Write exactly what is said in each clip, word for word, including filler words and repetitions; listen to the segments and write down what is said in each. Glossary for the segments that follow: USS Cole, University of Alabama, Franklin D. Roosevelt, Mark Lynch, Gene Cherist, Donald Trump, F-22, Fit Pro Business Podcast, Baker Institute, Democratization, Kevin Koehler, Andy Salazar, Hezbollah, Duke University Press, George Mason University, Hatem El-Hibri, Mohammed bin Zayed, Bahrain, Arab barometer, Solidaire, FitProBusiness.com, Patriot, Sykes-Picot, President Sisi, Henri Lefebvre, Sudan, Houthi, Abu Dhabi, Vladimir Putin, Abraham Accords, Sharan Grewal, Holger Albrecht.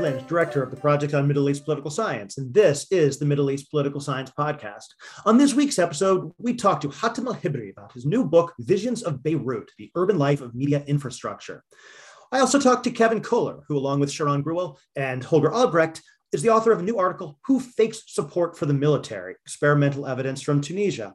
Clint, Director of the Project on Middle East Political Science, and this is the Middle East Political Science Podcast. On this week's episode, we talk to Hatem El-Hibri about his new book, Visions of Beirut, The Urban Life of Media Infrastructure. I also talked to Kevin Koehler, who along with Sharan Grewal and Holger Albrecht, is the author of a new article, Who Fakes Support for the Military? Experimental Evidence from Tunisia.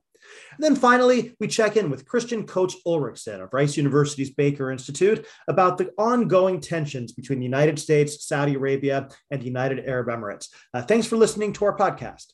And then finally, we check in with Christian Coates Ulrichsen of Rice University's Baker Institute about the ongoing tensions between the United States, Saudi Arabia, and the United Arab Emirates. Uh, thanks for listening to our podcast.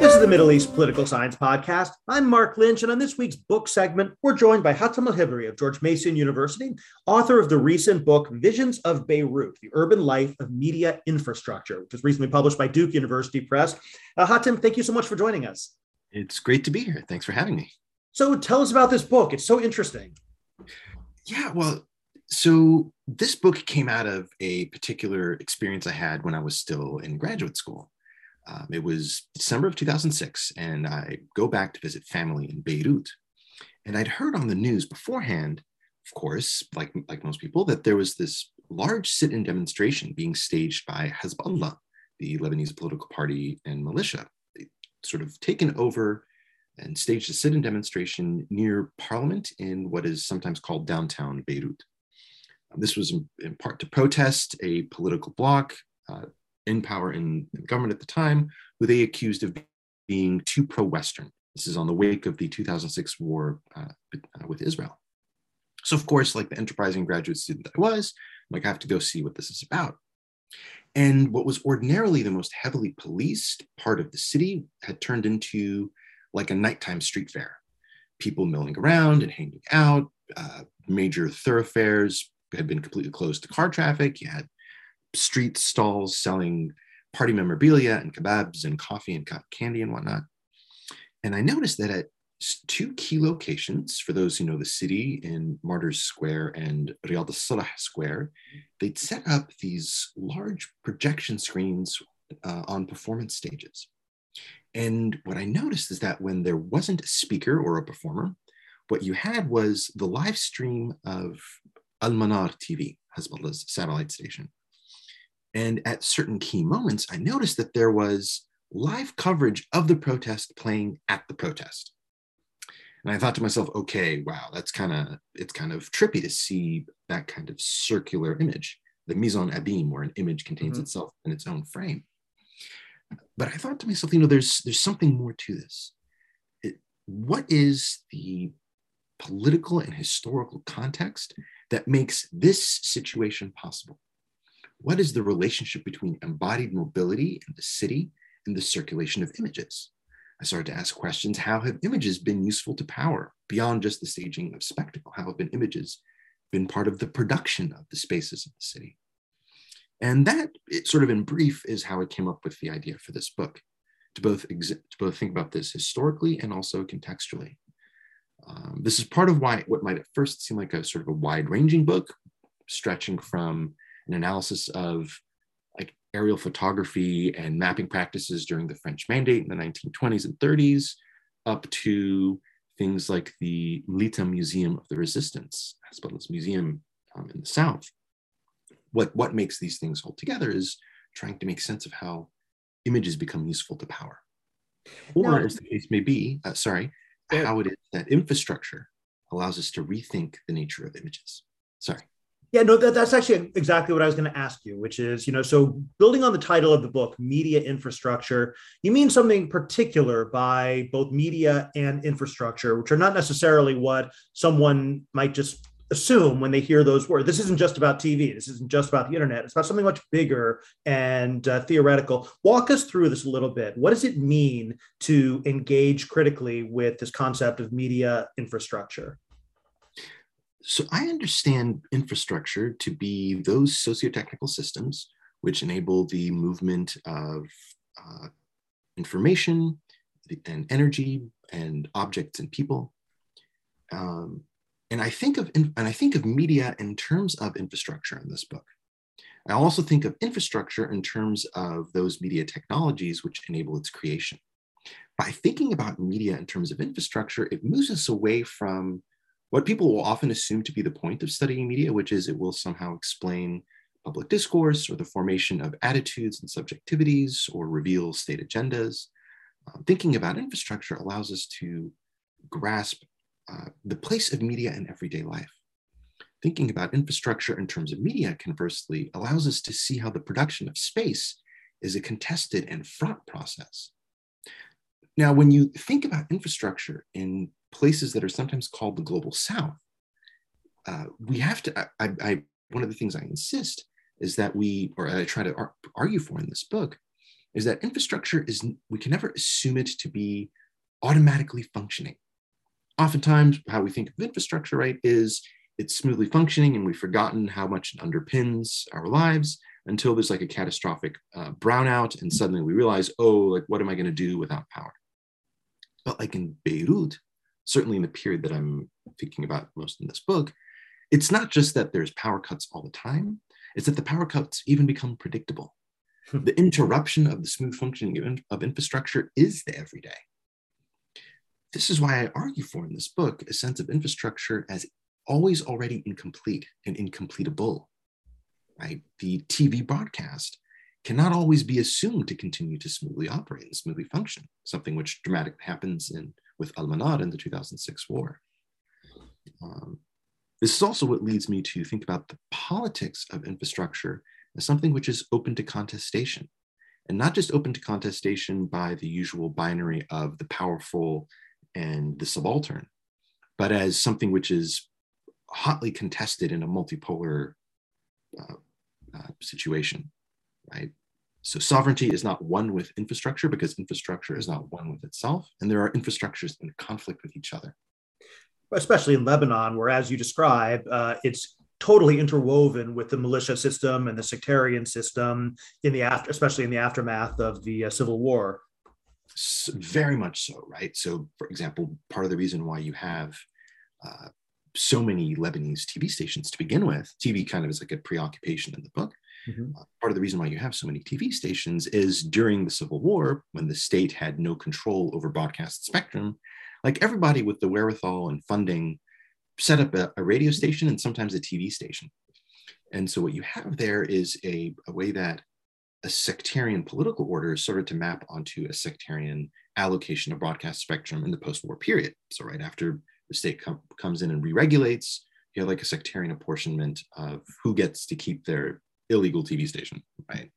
This is the Middle East Political Science Podcast. I'm Mark Lynch, and on this week's book segment, we're joined by Hatem El-Hibri of George Mason University, author of the recent book, Visions of Beirut, The Urban Life of Media Infrastructure, which was recently published by Duke University Press. Uh, Hatem, thank you so much for joining us. It's great to be here. Thanks for having me. So tell us about this book. It's so interesting. Yeah, well, so this book came out of a particular experience I had when I was still in graduate school. Um, it was December of two thousand six, and I go back to visit family in Beirut. And I'd heard on the news beforehand, of course, like, like most people, that there was this large sit-in demonstration being staged by Hezbollah, the Lebanese political party and militia. They'd sort of taken over and staged a sit-in demonstration near Parliament in what is sometimes called downtown Beirut. Um, this was in, in part to protest a political bloc, uh, in power in the government at the time, who they accused of being too pro-Western. This is on the wake of the two thousand six war uh, with Israel. So of course, like the enterprising graduate student that I was, I'm like, I have to go see what this is about. And what was ordinarily the most heavily policed part of the city had turned into like a nighttime street fair. People milling around and hanging out, uh, major thoroughfares had been completely closed to car traffic. You had street stalls selling party memorabilia and kebabs and coffee and candy and whatnot. And I noticed that at two key locations, for those who know the city, in Martyrs Square and Riad al-Solha Square, they'd set up these large projection screens uh, on performance stages. And what I noticed is that when there wasn't a speaker or a performer, what you had was the live stream of Al-Manar T V, Hezbollah's satellite station. And at certain key moments, I noticed that there was live coverage of the protest playing at the protest. And I thought to myself, okay, wow, that's kind of, it's kind of trippy to see that kind of circular image, the mise en abîme, where an image contains mm-hmm. itself in its own frame. But I thought to myself, you know, there's, there's something more to this. It, what is the political and historical context that makes this situation possible? What is the relationship between embodied mobility in the city and the circulation of images? I started to ask questions. How have images been useful to power beyond just the staging of spectacle? How have been images been part of the production of the spaces of the city? And that, it sort of in brief, is how I came up with the idea for this book, to both, exi- to both think about this historically and also contextually. Um, this is part of why what might at first seem like a sort of a wide-ranging book, stretching from an analysis of like aerial photography and mapping practices during the French Mandate in the nineteen twenties and thirties, up to things like the Mleeta Museum of the Resistance, Hezbollah's museum um, in the South. What, what makes these things hold together is trying to make sense of how images become useful to power. Or, no. as the case may be, uh, sorry, yeah. how it is that infrastructure allows us to rethink the nature of images. Sorry. Yeah, no, that, that's actually exactly what I was going to ask you, which is, you know, so building on the title of the book, Media Infrastructure, you mean something particular by both media and infrastructure, which are not necessarily what someone might just assume when they hear those words. This isn't just about T V. This isn't just about the internet. It's about something much bigger and uh, theoretical. Walk us through this a little bit. What does it mean to engage critically with this concept of media infrastructure? So I understand infrastructure to be those socio-technical systems which enable the movement of uh, information and energy and objects and people. Um, and I think of and I think of media in terms of infrastructure in this book. I also think of infrastructure in terms of those media technologies which enable its creation. By thinking about media in terms of infrastructure, it moves us away from what people will often assume to be the point of studying media, which is it will somehow explain public discourse or the formation of attitudes and subjectivities or reveal state agendas. Uh, thinking about infrastructure allows us to grasp uh, the place of media in everyday life. Thinking about infrastructure in terms of media, conversely, allows us to see how the production of space is a contested and fraught process. Now, when you think about infrastructure in places that are sometimes called the Global South, uh, we have to, I, I, one of the things I insist is that we, or I try to ar- argue for in this book, is that infrastructure is, we can never assume it to be automatically functioning. Oftentimes, how we think of infrastructure, right, is it's smoothly functioning and we've forgotten how much it underpins our lives until there's like a catastrophic uh, brownout and suddenly we realize, oh, like, what am I gonna do without power? But like in Beirut, certainly in the period that I'm thinking about most in this book, it's not just that there's power cuts all the time, it's that the power cuts even become predictable. The interruption of the smooth functioning of infrastructure is the everyday. This is why I argue for in this book a sense of infrastructure as always already incomplete and incompletable. Right? The T V broadcast cannot always be assumed to continue to smoothly operate and smoothly function, something which dramatically happens in, with Al-Manar in the two thousand six war. Um, this is also what leads me to think about the politics of infrastructure as something which is open to contestation, and not just open to contestation by the usual binary of the powerful and the subaltern, but as something which is hotly contested in a multipolar uh, uh, situation, right? So sovereignty is not one with infrastructure because infrastructure is not one with itself, and there are infrastructures in conflict with each other. Especially in Lebanon, where, as you describe, uh, it's totally interwoven with the militia system and the sectarian system in the after, especially in the aftermath of the uh, civil war. So, very much so, right? So, for example, part of the reason why you have uh, so many Lebanese T V stations to begin with, T V kind of is like a preoccupation in the book. Mm-hmm. Uh, part of the reason why you have so many T V stations is during the civil war, when the state had no control over broadcast spectrum, like everybody with the wherewithal and funding set up a, a radio station and sometimes a T V station. And so what you have there is a, a way that a sectarian political order started to map onto a sectarian allocation of broadcast spectrum in the post-war period. So right after the state com- comes in and re-regulates, you have like a sectarian apportionment of who gets to keep their illegal T V station, right?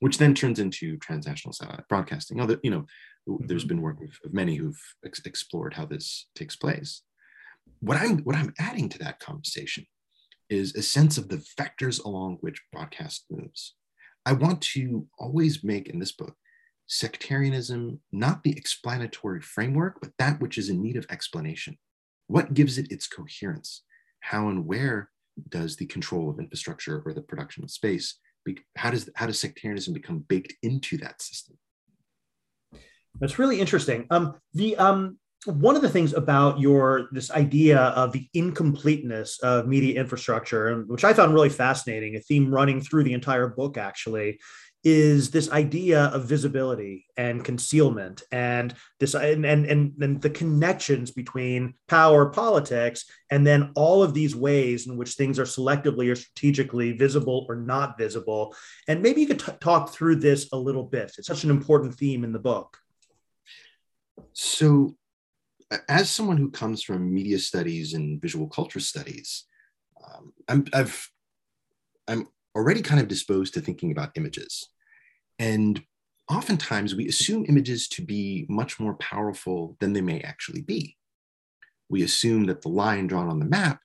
Which then turns into transnational satellite broadcasting. Although, you know, mm-hmm. there's been work of many who've ex- explored how this takes place. What I'm, what I'm adding to that conversation is a sense of the vectors along which broadcast moves. I want to always make, in this book, sectarianism not the explanatory framework, but that which is in need of explanation. What gives it its coherence? How and where does the control of infrastructure or the production of space, be, how does, how does sectarianism become baked into that system? That's really interesting. Um, the... Um... One of the things about your this idea of the incompleteness of media infrastructure, which I found really fascinating, a theme running through the entire book, actually, is this idea of visibility and concealment and this and, and, and, and the connections between power, politics, and then all of these ways in which things are selectively or strategically visible or not visible. And maybe you could t- talk through this a little bit. It's such an important theme in the book. So, as someone who comes from media studies and visual culture studies, um, I'm, I've, I'm already kind of disposed to thinking about images. And oftentimes we assume images to be much more powerful than they may actually be. We assume that the line drawn on the map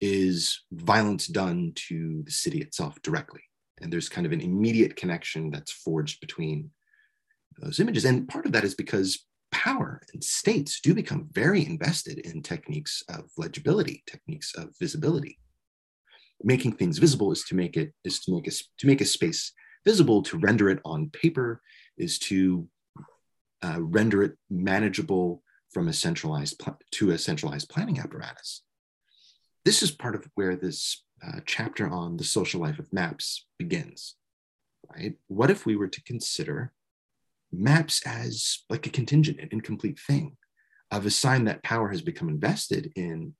is violence done to the city itself directly. And there's kind of an immediate connection that's forged between those images. And part of that is because power and states do become very invested in techniques of legibility, techniques of visibility. Making things visible is to make it is to make a, to make a space visible. To render it on paper is to uh, render it manageable from a centralized pl- to a centralized planning apparatus. This is part of where this uh, chapter on the social life of maps begins. Right? What if we were to consider maps as like a contingent and incomplete thing of a sign that power has become invested in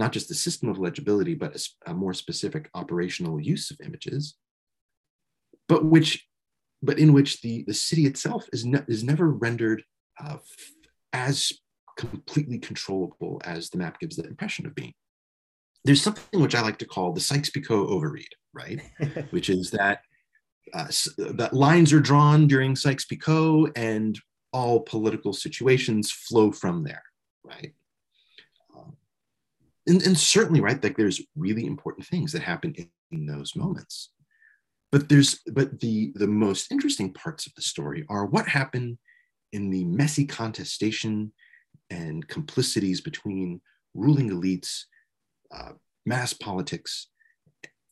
not just the system of legibility, but a, a more specific operational use of images, but which, but in which the, the city itself is, ne is never rendered uh, as completely controllable as the map gives the impression of being. There's something which I like to call the Sykes-Picot overread, right? Which is that uh, that lines are drawn during Sykes-Picot and all political situations flow from there, right? Um, and, and certainly, right, like there's really important things that happen in, in those moments. But there's, but the, the most interesting parts of the story are what happened in the messy contestation and complicities between ruling elites, uh, mass politics,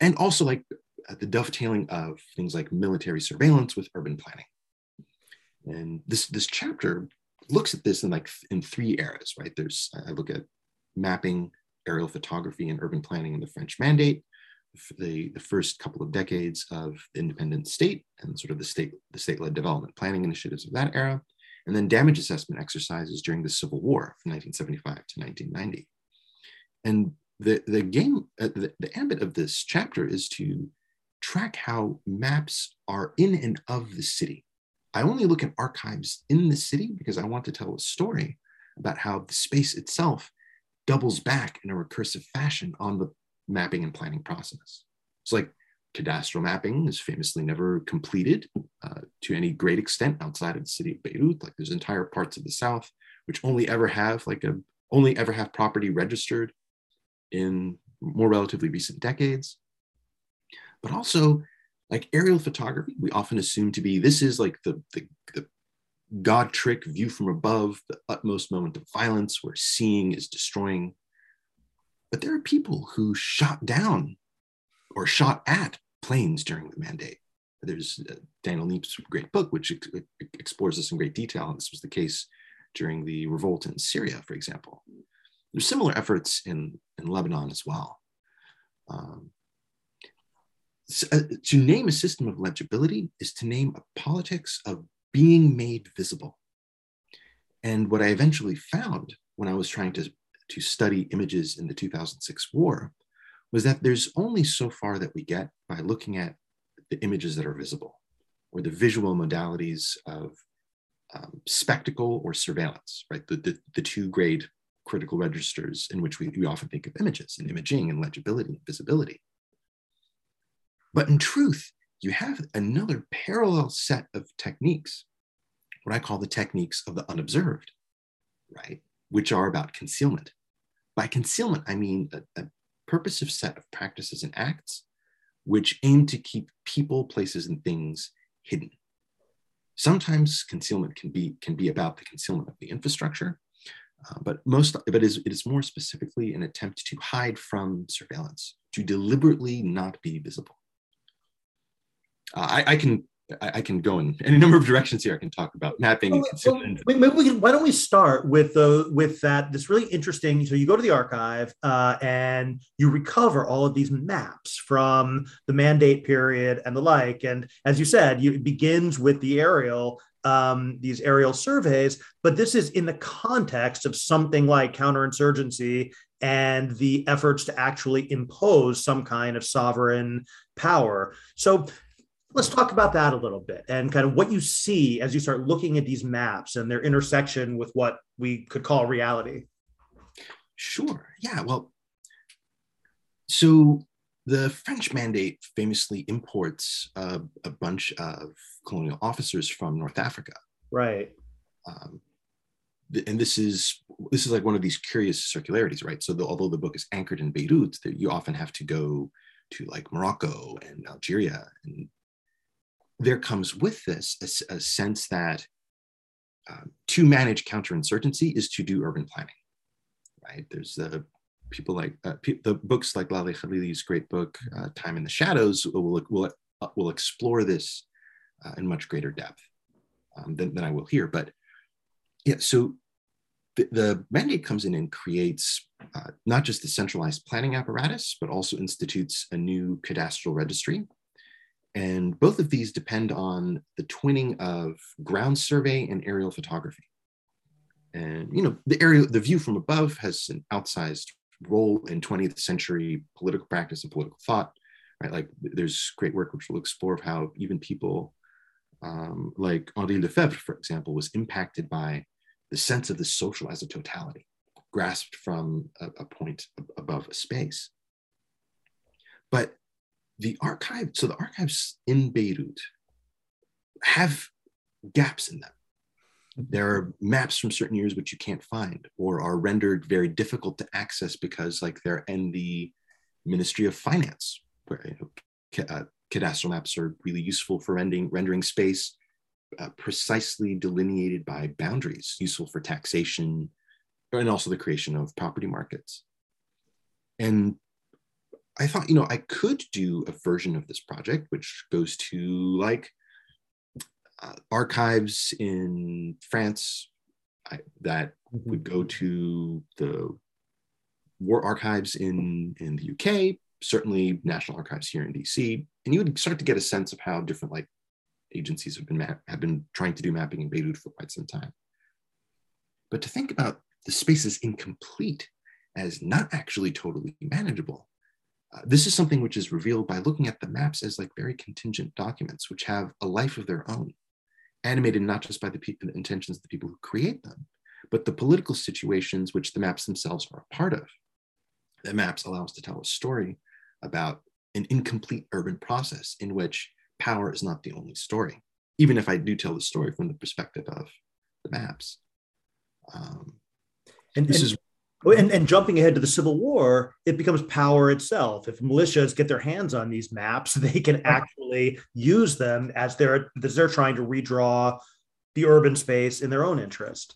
and also like the dovetailing of things like military surveillance with urban planning. And this, this chapter looks at this in like in three eras, right? There's, I look at mapping, aerial photography, and urban planning in the French Mandate, the, the first couple of decades of the independent state and sort of the state, the state-led development planning initiatives of that era, and then damage assessment exercises during the Civil War from nineteen seventy-five to nineteen ninety. And the, the game, uh, the, the ambit of this chapter is to track how maps are in and of the city. I only look at archives in the city because I want to tell a story about how the space itself doubles back in a recursive fashion on the mapping and planning process. It's like cadastral mapping is famously never completed uh, to any great extent outside of the city of Beirut. Like there's entire parts of the South which only ever have like a only ever have property registered in more relatively recent decades, but also. Like aerial photography, we often assume to be, this is like the, the, the God trick view from above, the utmost moment of violence where seeing is destroying. But there are people who shot down or shot at planes during the mandate. There's Daniel Neep's great book, which explores this in great detail. And this was the case during the revolt in Syria, for example. There's similar efforts in, in Lebanon as well. Um, So, uh, to name a system of legibility is to name a politics of being made visible. And what I eventually found when I was trying to, to study images in the two thousand six war was that there's only so far that we get by looking at the images that are visible or the visual modalities of um, spectacle or surveillance, right? The, the, the two great critical registers in which we, we often think of images and imaging and legibility and visibility. But in truth, you have another parallel set of techniques, what I call the techniques of the unobserved, right? Which are about concealment. By concealment, I mean a, a purposive set of practices and acts which aim to keep people, places, and things hidden. Sometimes concealment can be, can be about the concealment of the infrastructure, uh, but most, but it is, it is more specifically an attempt to hide from surveillance, to deliberately not be visible. Uh, I, I can I, I can go in any number of directions here. I can talk about mapping. Well, and well, maybe we can. Why don't we start with the with that? This really interesting. So you go to the archive uh, and you recover all of these maps from the mandate period and the like. And as you said, you, it begins with the aerial. Um, these aerial surveys, but this is in the context of something like counterinsurgency and the efforts to actually impose some kind of sovereign power. So let's talk about that a little bit and kind of what you see as you start looking at these maps and their intersection with what we could call reality. Sure. Yeah. Well, so the French Mandate famously imports uh, a bunch of colonial officers from North Africa, right? Um, th and this is this is like one of these curious circularities, right? So the, although the book is anchored in Beirut, the, you often have to go to like Morocco and Algeria, and there comes with this a, a sense that uh, to manage counterinsurgency is to do urban planning, right? There's the people like uh, pe the books like Laleh Khalili's great book, uh, Time in the Shadows, will will uh, will explore this uh, in much greater depth um, than, than I will here. But yeah, so the, the mandate comes in and creates uh, not just the centralized planning apparatus, but also institutes a new cadastral registry. And both of these depend on the twinning of ground survey and aerial photography. And you know, the aerial, the view from above has an outsized role in twentieth century political practice and political thought, right? Like there's great work which will explore of how even people um, like Henri Lefebvre, for example, was impacted by the sense of the social as a totality, grasped from a, a point above a space. But the archive, so the archives in Beirut have gaps in them. There are maps from certain years which you can't find or are rendered very difficult to access because like they're in the Ministry of Finance, where you know, uh, cadastral maps are really useful for rendering, rendering space uh, precisely delineated by boundaries, useful for taxation and also the creation of property markets. And I thought, you know, I could do a version of this project, which goes to like, Uh, archives in France I, that mm-hmm. would go to the war archives in, in the U K, certainly National Archives here in D C, and you would start to get a sense of how different like agencies have been have been trying to do mapping in Beirut for quite some time. But to think about the spaces incomplete as not actually totally manageable, Uh, this is something which is revealed by looking at the maps as like very contingent documents, which have a life of their own, animated not just by the, the intentions of the people who create them, but the political situations which the maps themselves are a part of. The maps allow us to tell a story about an incomplete urban process in which power is not the only story, even if I do tell the story from the perspective of the maps. Um, and this and is And, and jumping ahead to the Civil War, it becomes power itself. If militias get their hands on these maps, they can actually use them as they're, as they're trying to redraw the urban space in their own interest.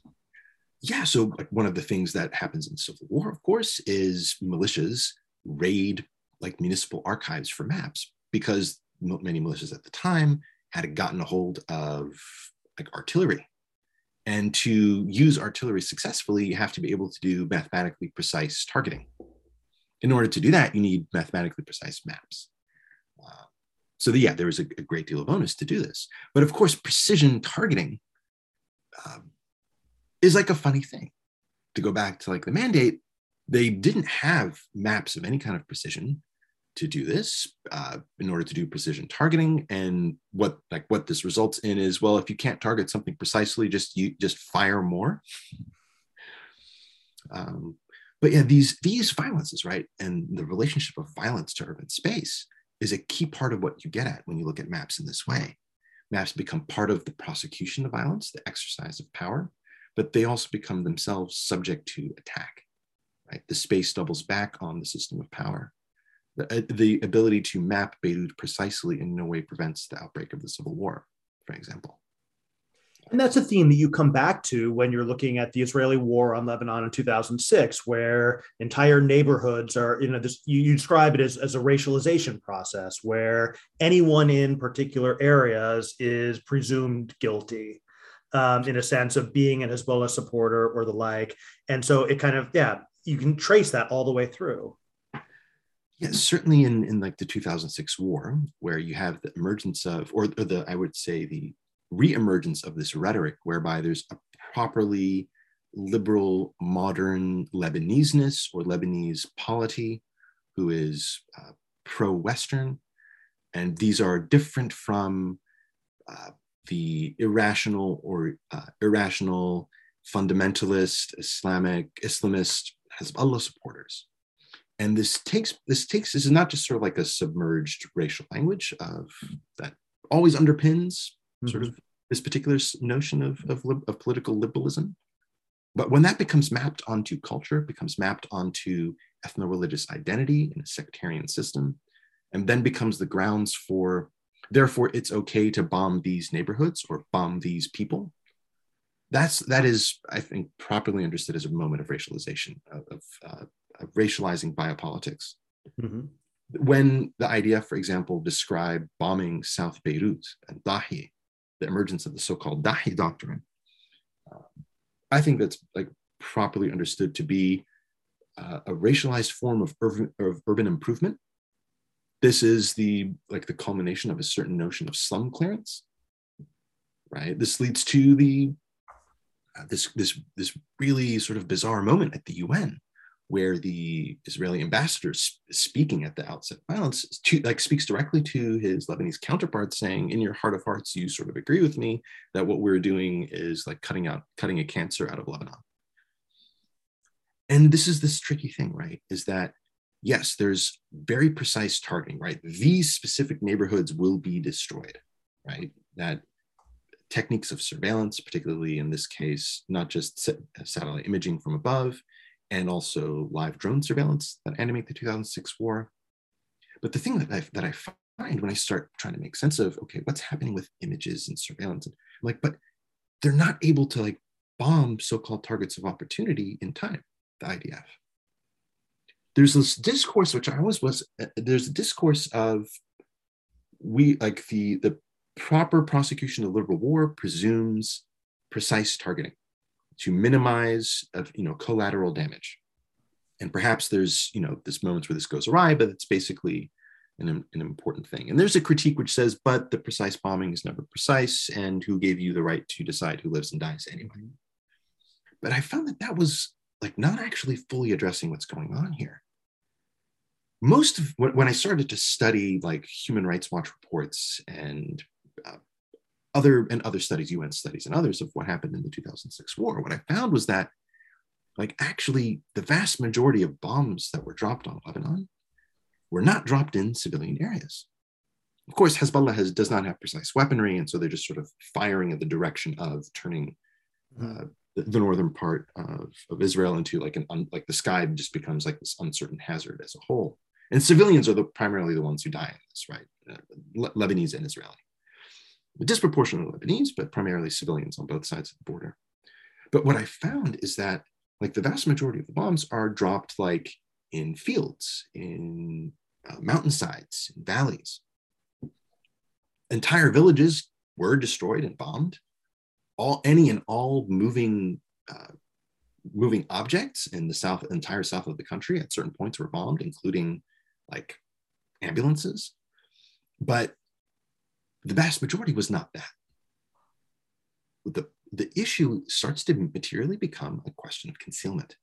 Yeah, so one of the things that happens in the Civil War, of course, is militias raid like municipal archives for maps because many militias at the time had gotten a hold of like artillery. And to use artillery successfully, you have to be able to do mathematically precise targeting. In order to do that, you need mathematically precise maps. Uh, so the, yeah, there was a, a great deal of onus to do this. But of course, precision targeting um, is like a funny thing. To go back to like the mandate, they didn't have maps of any kind of precision to do this uh, in order to do precision targeting. And what like what this results in is, well, if you can't target something precisely, just you just fire more. Um, but yeah, these, these violences, right? And the relationship of violence to urban space is a key part of what you get at when you look at maps in this way. Maps become part of the prosecution of violence, the exercise of power, but they also become themselves subject to attack, right? The space doubles back on the system of power. The, the ability to map Beirut precisely in no way prevents the outbreak of the Civil War, for example. And that's a theme that you come back to when you're looking at the Israeli war on Lebanon in two thousand six, where entire neighborhoods are, you know, this, you, you describe it as, as a racialization process where anyone in particular areas is presumed guilty um, in a sense of being an Hezbollah supporter or the like. And so it kind of, yeah, you can trace that all the way through. Yeah, certainly in, in like the two thousand six war, where you have the emergence of, or the, I would say the re-emergence of this rhetoric, whereby there's a properly liberal, modern Lebanese-ness or Lebanese polity who is uh, pro-Western. And these are different from uh, the irrational or uh, irrational fundamentalist, Islamic, Islamist Hezbollah supporters. And this takes, this takes, this is not just sort of like a submerged racial language of that always underpins mm-hmm. sort of this particular notion of, of, of political liberalism. But when that becomes mapped onto culture, it becomes mapped onto ethno-religious identity in a sectarian system, and then becomes the grounds for, therefore it's okay to bomb these neighborhoods or bomb these people. That's, that is, I think, properly understood as a moment of racialization of, of uh, Of racializing biopolitics. Mm-hmm. When the I D F, for example, described bombing South Beirut and Dahi, the emergence of the so-called Dahi doctrine, uh, I think that's like properly understood to be uh, a racialized form of urban, of urban improvement. This is the like the culmination of a certain notion of slum clearance, right? This leads to the uh, this this this really sort of bizarre moment at the U N. where the Israeli ambassador speaking at the outset of violence to, like speaks directly to his Lebanese counterpart, saying, in your heart of hearts, you sort of agree with me that what we're doing is like cutting out, cutting a cancer out of Lebanon. And this is this tricky thing, right? Is that, yes, there's very precise targeting, right? These specific neighborhoods will be destroyed, right? That techniques of surveillance, particularly in this case, not just satellite imaging from above, and also live drone surveillance that animate the two thousand six war. But the thing that I, that I find when I start trying to make sense of, okay, what's happening with images and surveillance? I'm like, but they're not able to like bomb so-called targets of opportunity in time, the I D F. There's this discourse, which I always was, uh, there's a discourse of we, like the, the proper prosecution of liberal war presumes precise targeting to minimize of, you know, collateral damage. And perhaps there's, you know, this moments where this goes awry, but it's basically an, an important thing. And there's a critique which says, but the precise bombing is never precise, and who gave you the right to decide who lives and dies anyway? But I found that that was like not actually fully addressing what's going on here. Most of when I started to study like Human Rights Watch reports and uh, other and other studies, U N studies and others of what happened in the two thousand six war, what I found was that like actually the vast majority of bombs that were dropped on Lebanon were not dropped in civilian areas. Of course, Hezbollah has, does not have precise weaponry, and so they're just sort of firing at the direction of turning uh, the, the northern part of, of Israel into like an, un, like the sky just becomes like this uncertain hazard as a whole. And civilians are the, primarily the ones who die in this, right? Uh, Le- Lebanese and Israeli. Disproportionately Lebanese, but primarily civilians on both sides of the border. But what I found is that like the vast majority of the bombs are dropped like in fields, in uh, mountainsides, in valleys. Entire villages were destroyed and bombed. All any and all moving uh, moving objects in the south, entire south of the country at certain points were bombed, including like ambulances. But the vast majority was not that. The, the issue starts to materially become a question of concealment.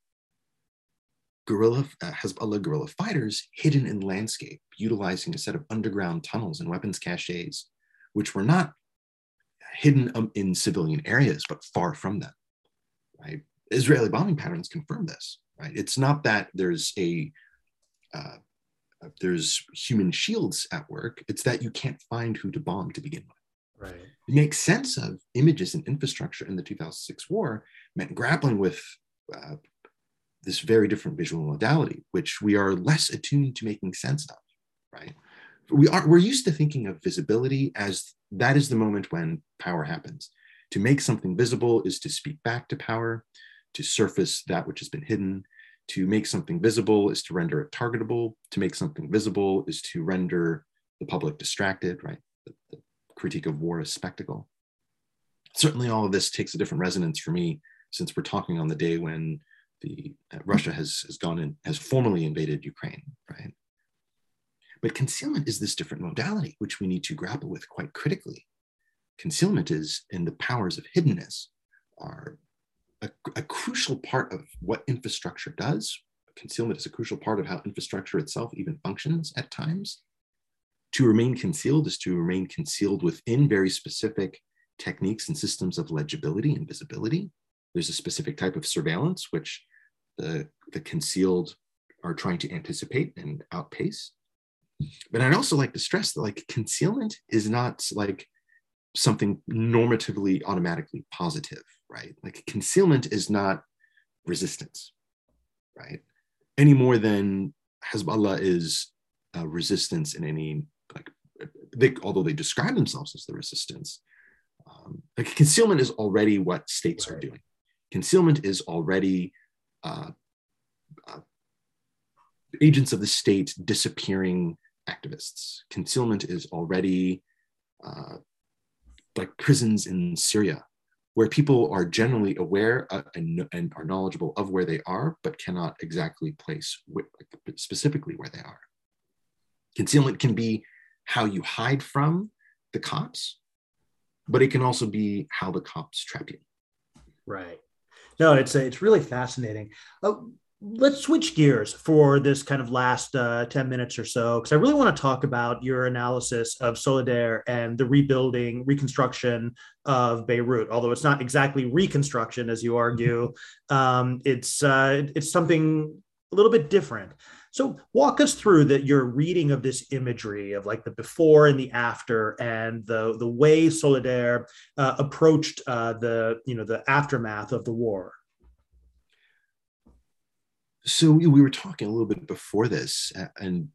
Guerrilla, uh, Hezbollah guerrilla fighters hidden in landscape, utilizing a set of underground tunnels and weapons caches, which were not hidden um, in civilian areas, but far from them. Right? Israeli bombing patterns confirm this. Right? It's not that there's a uh, there's human shields at work, it's that you can't find who to bomb to begin with. Right. It makes sense of images and infrastructure in the two thousand six war meant grappling with uh, this very different visual modality, which we are less attuned to making sense of, right? We are, we're used to thinking of visibility as that is the moment when power happens. To make something visible is to speak back to power, to surface that which has been hidden. To make something visible is to render it targetable. To make something visible is to render the public distracted, right? The, the critique of war is spectacle. Certainly all of this takes a different resonance for me since we're talking on the day when the uh, Russia has, has gone and has formally invaded Ukraine, right? But concealment is this different modality, which we need to grapple with quite critically. Concealment is in the powers of hiddenness are A, a crucial part of what infrastructure does. Concealment is a crucial part of how infrastructure itself even functions at times. To remain concealed is to remain concealed within very specific techniques and systems of legibility and visibility. There's a specific type of surveillance which the, the concealed are trying to anticipate and outpace. But I'd also like to stress that like concealment is not like something normatively automatically positive, right? Like concealment is not resistance, right? Any more than Hezbollah is uh, resistance in any, like, they, although they describe themselves as the resistance, um, like concealment is already what states [S2] Right. [S1] Are doing. Concealment is already uh, uh, agents of the state disappearing activists. Concealment is already uh, like prisons in Syria, where people are generally aware uh, and, and are knowledgeable of where they are, but cannot exactly place wh- specifically where they are. Concealment can be how you hide from the cops, but it can also be how the cops trap you. Right. No, it's a, it's really fascinating. Uh, let's switch gears for this kind of last uh, ten minutes or so, because I really want to talk about your analysis of Solidare and the rebuilding, reconstruction of Beirut, although it's not exactly reconstruction, as you argue. Um, it's uh, it's something a little bit different. So walk us through that your reading of this imagery of like the before and the after, and the the way Solidare uh, approached uh, the you know the aftermath of the war. So we were talking a little bit before this, and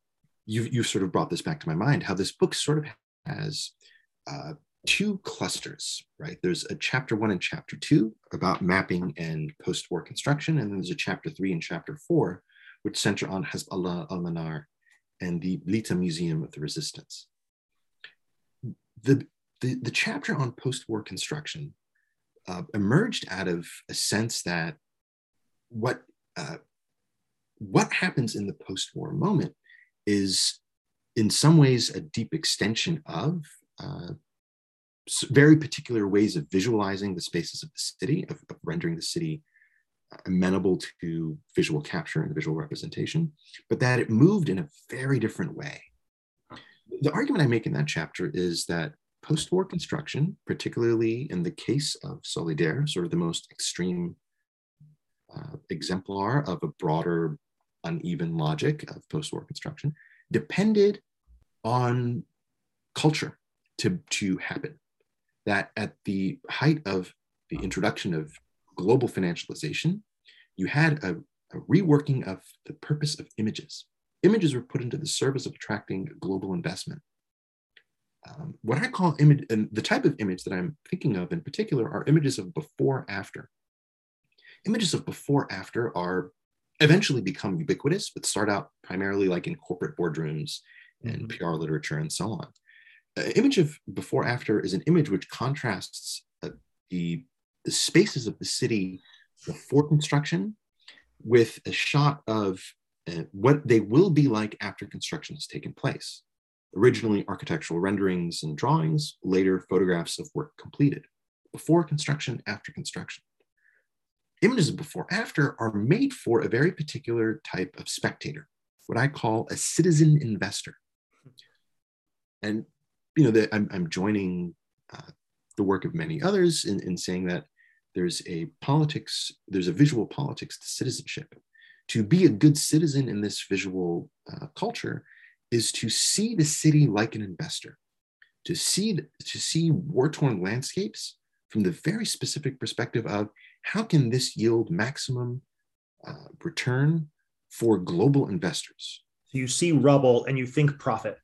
you've you've sort of brought this back to my mind. How this book sort of has uh, two clusters, right? There's a chapter one and chapter two about mapping and post-war construction, and then there's a chapter three and chapter four, which center on Hezbollah, Al-Manar, and the Mleeta Museum of the Resistance. The, the, the chapter on post-war construction uh, emerged out of a sense that what, uh, what happens in the post-war moment is in some ways a deep extension of uh, very particular ways of visualizing the spaces of the city, of, of rendering the city amenable to visual capture and visual representation, but that it moved in a very different way. The argument I make in that chapter is that post-war construction, particularly in the case of Solidare, sort of the most extreme uh, exemplar of a broader uneven logic of post-war construction, depended on culture to, to happen. That at the height of the introduction of global financialization, you had a, a reworking of the purpose of images. Images were put into the service of attracting global investment. Um, what I call image, and the type of image that I'm thinking of in particular are images of before, after. Images of before, after are eventually become ubiquitous, but start out primarily like in corporate boardrooms and mm-hmm. P R literature and so on. An image of before, after is an image which contrasts uh, the the spaces of the city before construction with a shot of uh, what they will be like after construction has taken place. Originally architectural renderings and drawings, later photographs of work completed. Before construction, after construction. Images of before, after are made for a very particular type of spectator, what I call a citizen investor. And you know, the, I'm, I'm joining uh, the work of many others in, in saying that there's a politics, there's a visual politics to citizenship. To be a good citizen in this visual uh, culture is to see the city like an investor, to see, to see war-torn landscapes from the very specific perspective of how can this yield maximum uh, return for global investors? You see rubble and you think profit.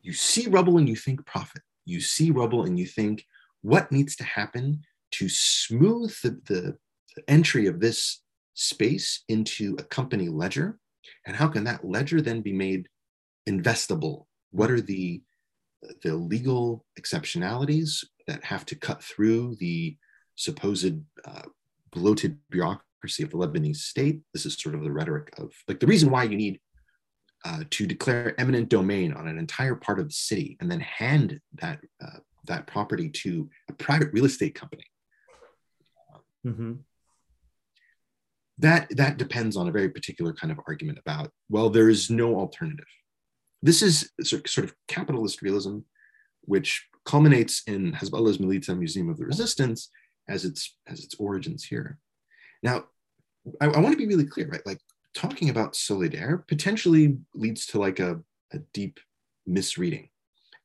You see rubble and you think profit. You see rubble and you think, what needs to happen to smooth the, the, the entry of this space into a company ledger? And how can that ledger then be made investable? What are the, the legal exceptionalities that have to cut through the supposed uh, bloated bureaucracy of the Lebanese state? This is sort of the rhetoric of, like, the reason why you need Uh, to declare eminent domain on an entire part of the city and then hand that, uh, that property to a private real estate company. Mm-hmm. That, that depends on a very particular kind of argument about, well, there is no alternative. This is sort of capitalist realism, which culminates in Hezbollah's Mleeta Museum of the Resistance as its, as its origins here. Now, I, I want to be really clear, right? Like, talking about Solidare potentially leads to like a, a deep misreading.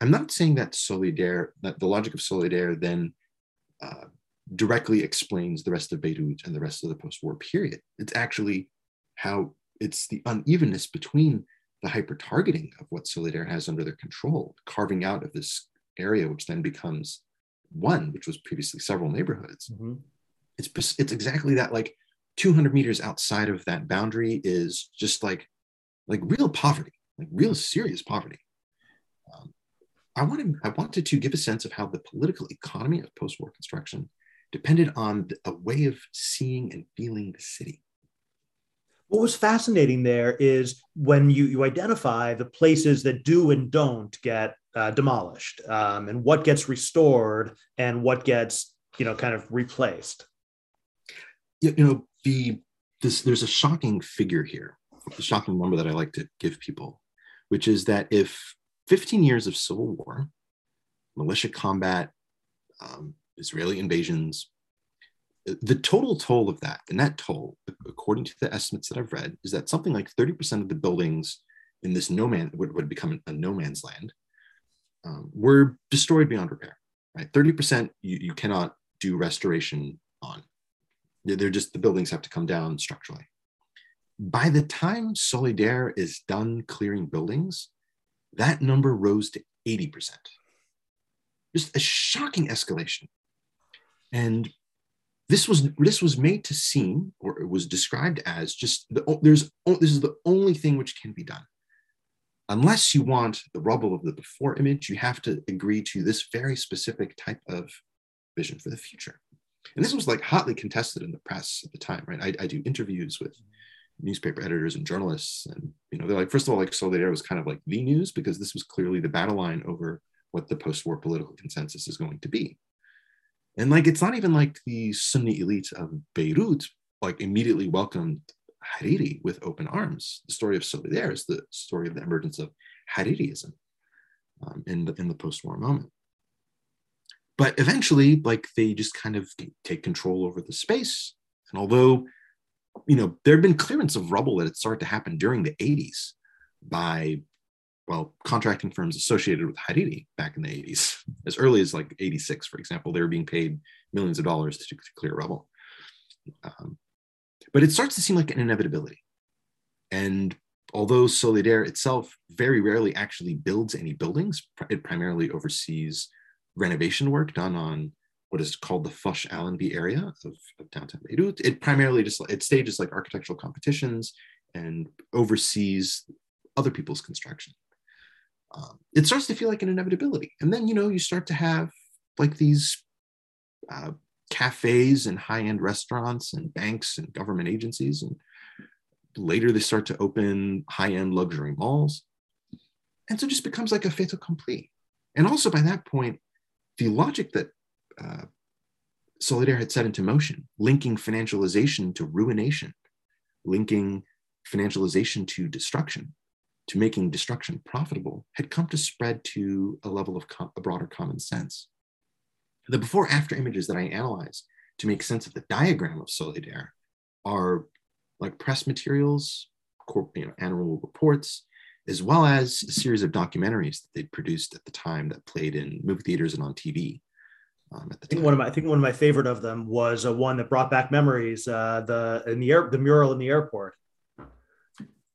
I'm not saying that Solidare, that the logic of Solidare then uh, directly explains the rest of Beirut and the rest of the post-war period. It's actually how it's the unevenness between the hyper-targeting of what Solidare has under their control, carving out of this area, which then becomes one, which was previously several neighborhoods. Mm-hmm. It's, it's exactly that, like, two hundred meters outside of that boundary is just like, like real poverty, like real serious poverty. Um, I wanted, I wanted to give a sense of how the political economy of post-war construction depended on a way of seeing and feeling the city. What was fascinating there is when you, you identify the places that do and don't get uh, demolished, um, and what gets restored and what gets, you know, kind of replaced. You know, the this, there's a shocking figure here, a shocking number that I like to give people, which is that if fifteen years of civil war, militia combat, um, Israeli invasions, the total toll of that, and that toll, according to the estimates that I've read, is that something like thirty percent of the buildings in this no man would, would become a no man's land um, were destroyed beyond repair, right? thirty percent you, you cannot do restoration on. They're just, the buildings have to come down structurally. By the time Solidaire is done clearing buildings, that number rose to eighty percent. Just a shocking escalation. And This was this was made to seem, or it was described as, just the, there's this is the only thing which can be done. Unless you want the rubble of the before image, you have to agree to this very specific type of vision for the future. And this was like hotly contested in the press at the time, right? I, I do interviews with newspaper editors and journalists, and you know they're like, first of all, like Solidaire was kind of like the news because this was clearly the battle line over what the post-war political consensus is going to be. And like, it's not even like the Sunni elite of Beirut, like immediately welcomed Hariri with open arms. The story of Solidaire is the story of the emergence of Haririism um, in the, in the post-war moment. But eventually, like they just kind of take control over the space. And although, you know, there'd been clearance of rubble that had started to happen during the eighties by, well, contracting firms associated with Hariri back in the eighties, as early as like eighty-six, for example, they were being paid millions of dollars to, to clear rubble. Um, but it starts to seem like an inevitability. And although Solidaire itself very rarely actually builds any buildings, it primarily oversees renovation work done on what is called the Foch Allenby area of, of downtown Beirut. It primarily just, it stages like architectural competitions and oversees other people's construction. Um, it starts to feel like an inevitability. And then, you know, you start to have like these uh, cafes and high-end restaurants and banks and government agencies. And later they start to open high-end luxury malls. And so it just becomes like a fait accompli. And also by that point, the logic that uh, Solidaire had set into motion, linking financialization to ruination, linking financialization to destruction, to making destruction profitable, had come to spread to a level of com a broader common sense. The before after images that I analyzed to make sense of the diagram of Solidaire are like press materials, corp you know, annual reports, as well as a series of documentaries that they'd produced at the time that played in movie theaters and on T V. Um, at the I, think time. One of my, I think one of my favorite of them was a one that brought back memories, uh, the, in the, air, the mural in the airport.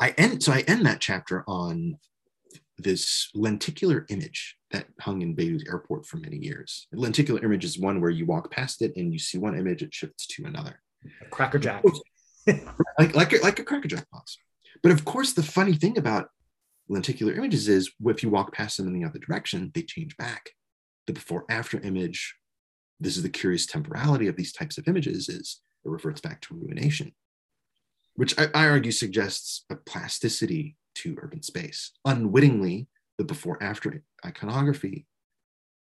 I end, so I end that chapter on this lenticular image that hung in Beirut airport for many years. The lenticular image is one where you walk past it and you see one image, it shifts to another. A Cracker Jack. like, like, a, like a Cracker Jack box. But of course, the funny thing about lenticular images is if you walk past them in the other direction, they change back. The before after image, this is the curious temporality of these types of images, is it reverts back to ruination, which I, I argue suggests a plasticity to urban space. Unwittingly, the before-after iconography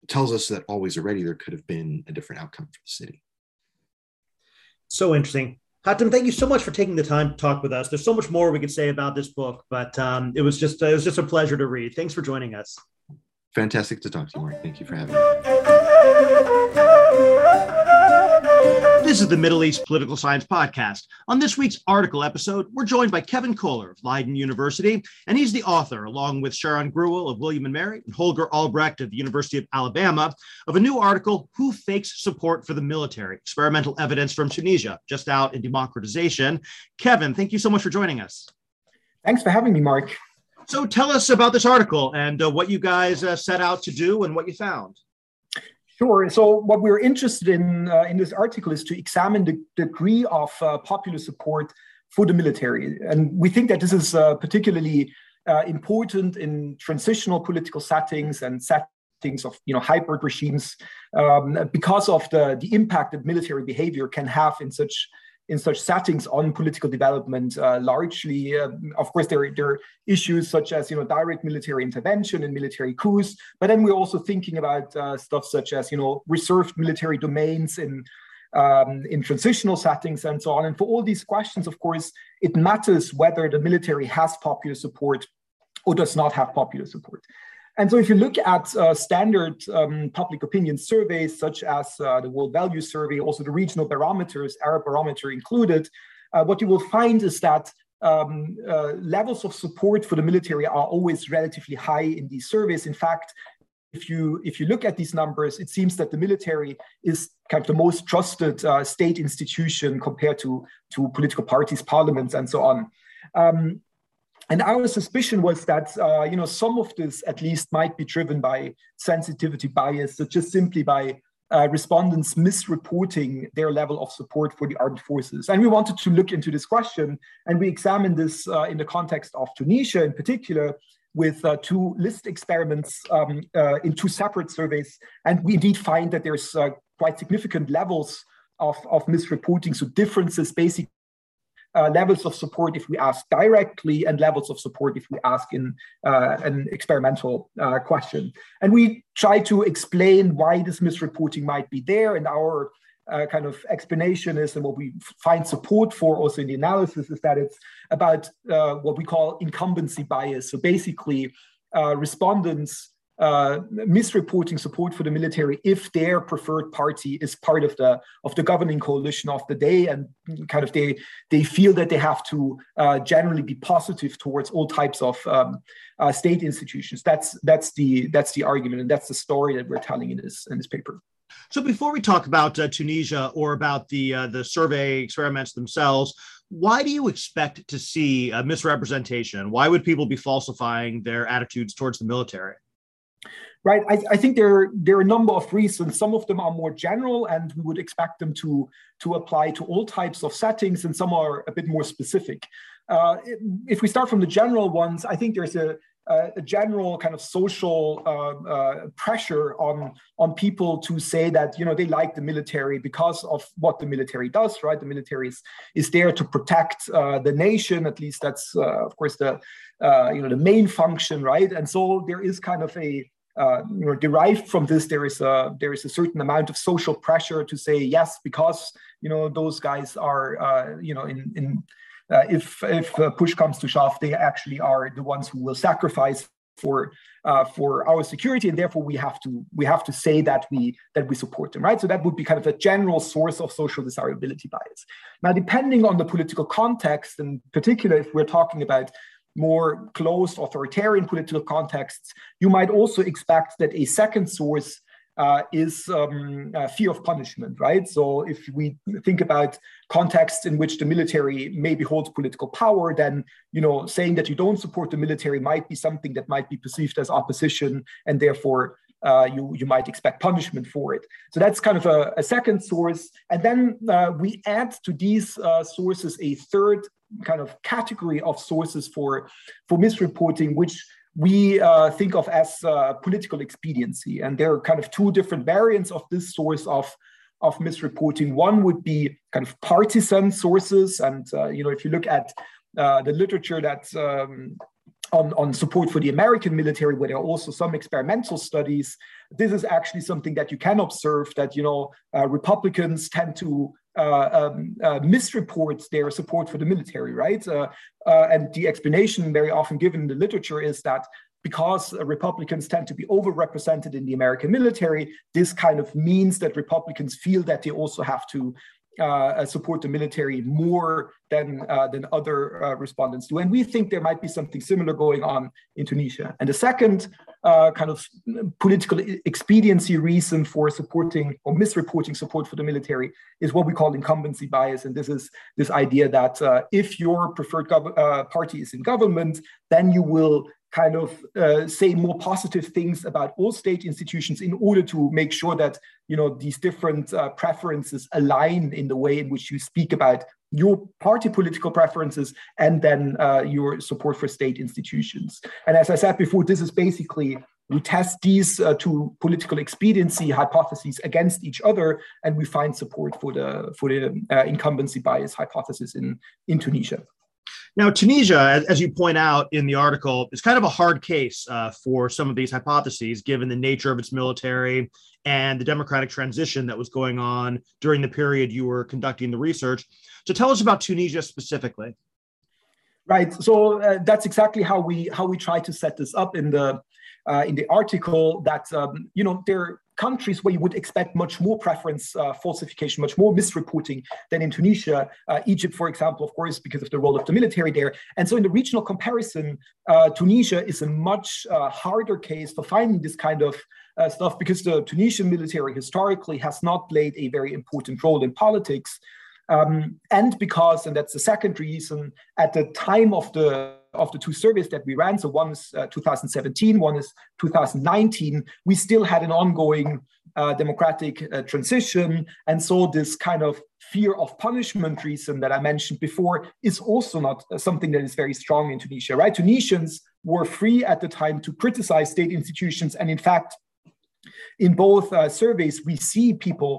tells us that always already there could have been a different outcome for the city. So interesting. Hatem, thank you so much for taking the time to talk with us. There's so much more we could say about this book, but um, it was just it was just a pleasure to read. Thanks for joining us. Fantastic to talk to you, Mark. Thank you for having me. This is the Middle East Political Science Podcast. On this week's article episode, we're joined by Kevin Koehler of Leiden University, and he's the author, along with Sharan Grewal of William and Mary and Holger Albrecht of the University of Alabama, of a new article, Who Fakes Support for the Military? Experimental Evidence from Tunisia, just out in Democratization. Kevin, thank you so much for joining us. Thanks for having me, Mark. So tell us about this article and uh, what you guys uh, set out to do and what you found. Sure. So what we're interested in uh, in this article is to examine the degree of uh, popular support for the military. And we think that this is uh, particularly uh, important in transitional political settings and settings of you know, hybrid regimes um, because of the, the impact that military behavior can have in such in such settings on political development, uh, largely, uh, of course, there, there are issues such as, you know, direct military intervention and military coups. But then we're also thinking about uh, stuff such as, you know, reserved military domains in um, in transitional settings and so on. And for all these questions, of course, it matters whether the military has popular support or does not have popular support. And so if you look at uh, standard um, public opinion surveys, such as uh, the World Value Survey, also the regional barometers, Arab Barometer included, uh, what you will find is that um, uh, levels of support for the military are always relatively high in these surveys. In fact, if you, if you look at these numbers, it seems that the military is kind of the most trusted uh, state institution compared to, to political parties, parliaments, and so on. Um, And our suspicion was that, uh, you know, some of this at least might be driven by sensitivity bias, so just simply by uh, respondents misreporting their level of support for the armed forces. And we wanted to look into this question, and we examined this uh, in the context of Tunisia in particular, with uh, two list experiments um, uh, in two separate surveys. And we indeed find that there's uh, quite significant levels of, of misreporting, so differences basically. Uh, levels of support if we ask directly and levels of support if we ask in uh, an experimental uh, question. And we try to explain why this misreporting might be there. And our uh, kind of explanation is, and what we find support for also in the analysis, is that it's about uh, what we call incumbency bias. So basically uh, respondents Uh, misreporting support for the military if their preferred party is part of the of the governing coalition of the day, and kind of they they feel that they have to uh, generally be positive towards all types of um, uh, state institutions. That's that's the that's the argument, and that's the story that we're telling in this in this paper. So before we talk about uh, Tunisia or about the uh, the survey experiments themselves, why do you expect to see a misrepresentation? Why would people be falsifying their attitudes towards the military? Right. I, I think there, there are a number of reasons. Some of them are more general, and we would expect them to, to apply to all types of settings, and some are a bit more specific. Uh, if we start from the general ones, I think there's a, a general kind of social uh, uh, pressure on, on people to say that, you know, they like the military because of what the military does, right? The military is, is there to protect uh, the nation, at least that's, uh, of course, the, uh, you know, the main function, right? And so there is kind of a Uh, you know, derived from this, there is a there is a certain amount of social pressure to say yes, because you know those guys are uh, you know in in uh, if if uh, push comes to shove, they actually are the ones who will sacrifice for uh, for our security, and therefore we have to we have to say that we that we support them, right? So that would be kind of a general source of social desirability bias. Now, depending on the political context, and particularly if we're talking about more closed authoritarian political contexts, you might also expect that a second source uh, is um, uh, fear of punishment, right? So if we think about contexts in which the military maybe holds political power, then, you know, saying that you don't support the military might be something that might be perceived as opposition, and therefore Uh, you, you might expect punishment for it. So that's kind of a, a second source. And then uh, we add to these uh, sources a third kind of category of sources for, for misreporting, which we uh, think of as uh, political expediency. And there are kind of two different variants of this source of, of misreporting. One would be kind of partisan sources. And, uh, you know, if you look at uh, the literature that um, On, on support for the American military, where there are also some experimental studies, this is actually something that you can observe, that, you know, uh, Republicans tend to uh, um, uh, misreport their support for the military, right? Uh, uh, and the explanation very often given in the literature is that because Republicans tend to be overrepresented in the American military, this kind of means that Republicans feel that they also have to Uh, support the military more than uh, than other uh, respondents do. And we think there might be something similar going on in Tunisia. And the second uh, kind of political expediency reason for supporting or misreporting support for the military is what we call incumbency bias. And this is this idea that uh, if your preferred gov- uh, party is in government, then you will kind of uh, say more positive things about all state institutions in order to make sure that, you know, these different uh, preferences align in the way in which you speak about your party political preferences and then uh, your support for state institutions. And as I said before, this is basically, we test these uh, two political expediency hypotheses against each other, and we find support for the, for the uh, incumbency bias hypothesis in, in Tunisia. Now, Tunisia, as you point out in the article, is kind of a hard case uh, for some of these hypotheses, given the nature of its military and the democratic transition that was going on during the period you were conducting the research. So tell us about Tunisia specifically. Right. So uh, that's exactly how we how we try to set this up in the uh, in the article. That um, you know there are countries where you would expect much more preference uh, falsification, much more misreporting than in Tunisia, uh, Egypt, for example, of course, because of the role of the military there. And so in the regional comparison, uh, Tunisia is a much uh, harder case for finding this kind of Uh, stuff, because the Tunisian military historically has not played a very important role in politics. Um, and because, and that's the second reason, at the time of the of the two surveys that we ran, so one is uh, two thousand seventeen, one is two thousand nineteen, we still had an ongoing uh, democratic uh, transition. And so this kind of fear of punishment reason that I mentioned before is also not something that is very strong in Tunisia, right? Tunisians were free at the time to criticize state institutions, and in fact, in both uh, surveys, we see people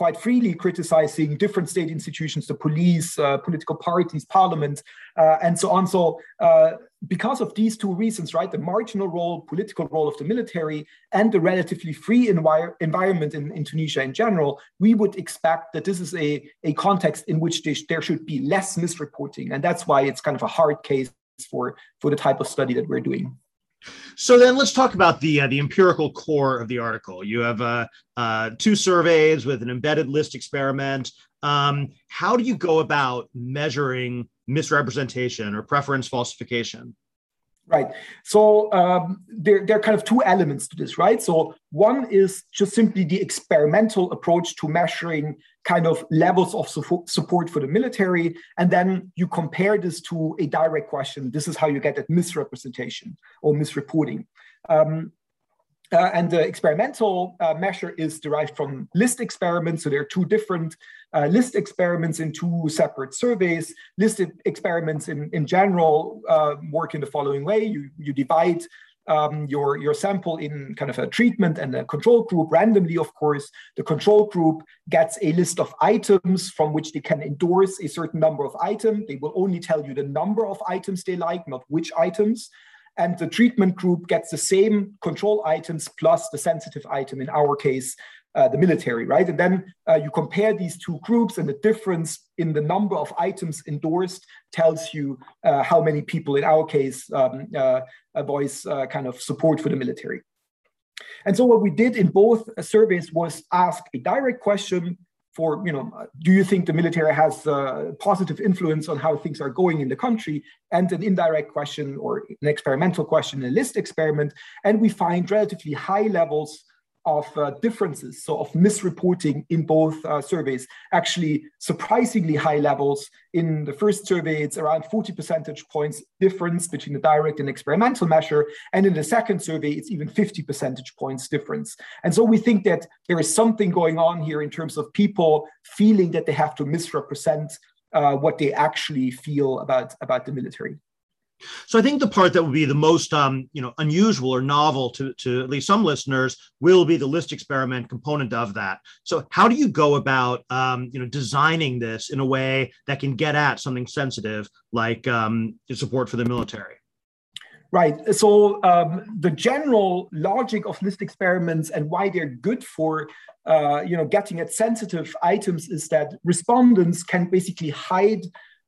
quite freely criticizing different state institutions, the police, uh, political parties, parliament, uh, and so on. So uh, because of these two reasons, right, the marginal role, political role of the military, and the relatively free envir- environment in, in Tunisia in general, we would expect that this is a, a context in which they sh- there should be less misreporting. And that's why it's kind of a hard case for, for the type of study that we're doing. So then let's talk about the uh, the empirical core of the article. You have uh, uh, two surveys with an embedded list experiment. Um, how do you go about measuring misrepresentation or preference falsification? Right. So um, there, there are kind of two elements to this, right? So one is just simply the experimental approach to measuring kind of levels of su- support for the military. And then you compare this to a direct question. This is how you get that misrepresentation or misreporting. Um, Uh, and the experimental uh, measure is derived from list experiments. So there are two different uh, list experiments in two separate surveys. List experiments in, in general uh, work in the following way. You, you divide um, your, your sample in kind of a treatment and a control group randomly, of course. The control group gets a list of items from which they can endorse a certain number of items. They will only tell you the number of items they like, not which items. And the treatment group gets the same control items plus the sensitive item, in our case, uh, the military, right? And then uh, you compare these two groups, and the difference in the number of items endorsed tells you uh, how many people, in our case, um, uh, voice uh, kind of support for the military. And so what we did in both surveys was ask a direct question for, you know, do you think the military has a positive influence on how things are going in the country, and an indirect question or an experimental question, a list experiment, and we find relatively high levels of uh, differences, so of misreporting in both uh, surveys, actually surprisingly high levels. In the first survey, it's around forty percentage points difference between the direct and experimental measure. And in the second survey, it's even fifty percentage points difference. And so we think that there is something going on here in terms of people feeling that they have to misrepresent uh, what they actually feel about, about the military. So I think the part that would be the most, um, you know, unusual or novel to, to at least some listeners will be the list experiment component of that. So how do you go about, um, you know, designing this in a way that can get at something sensitive like um, support for the military? Right. So um, the general logic of list experiments and why they're good for, uh, you know, getting at sensitive items is that respondents can basically hide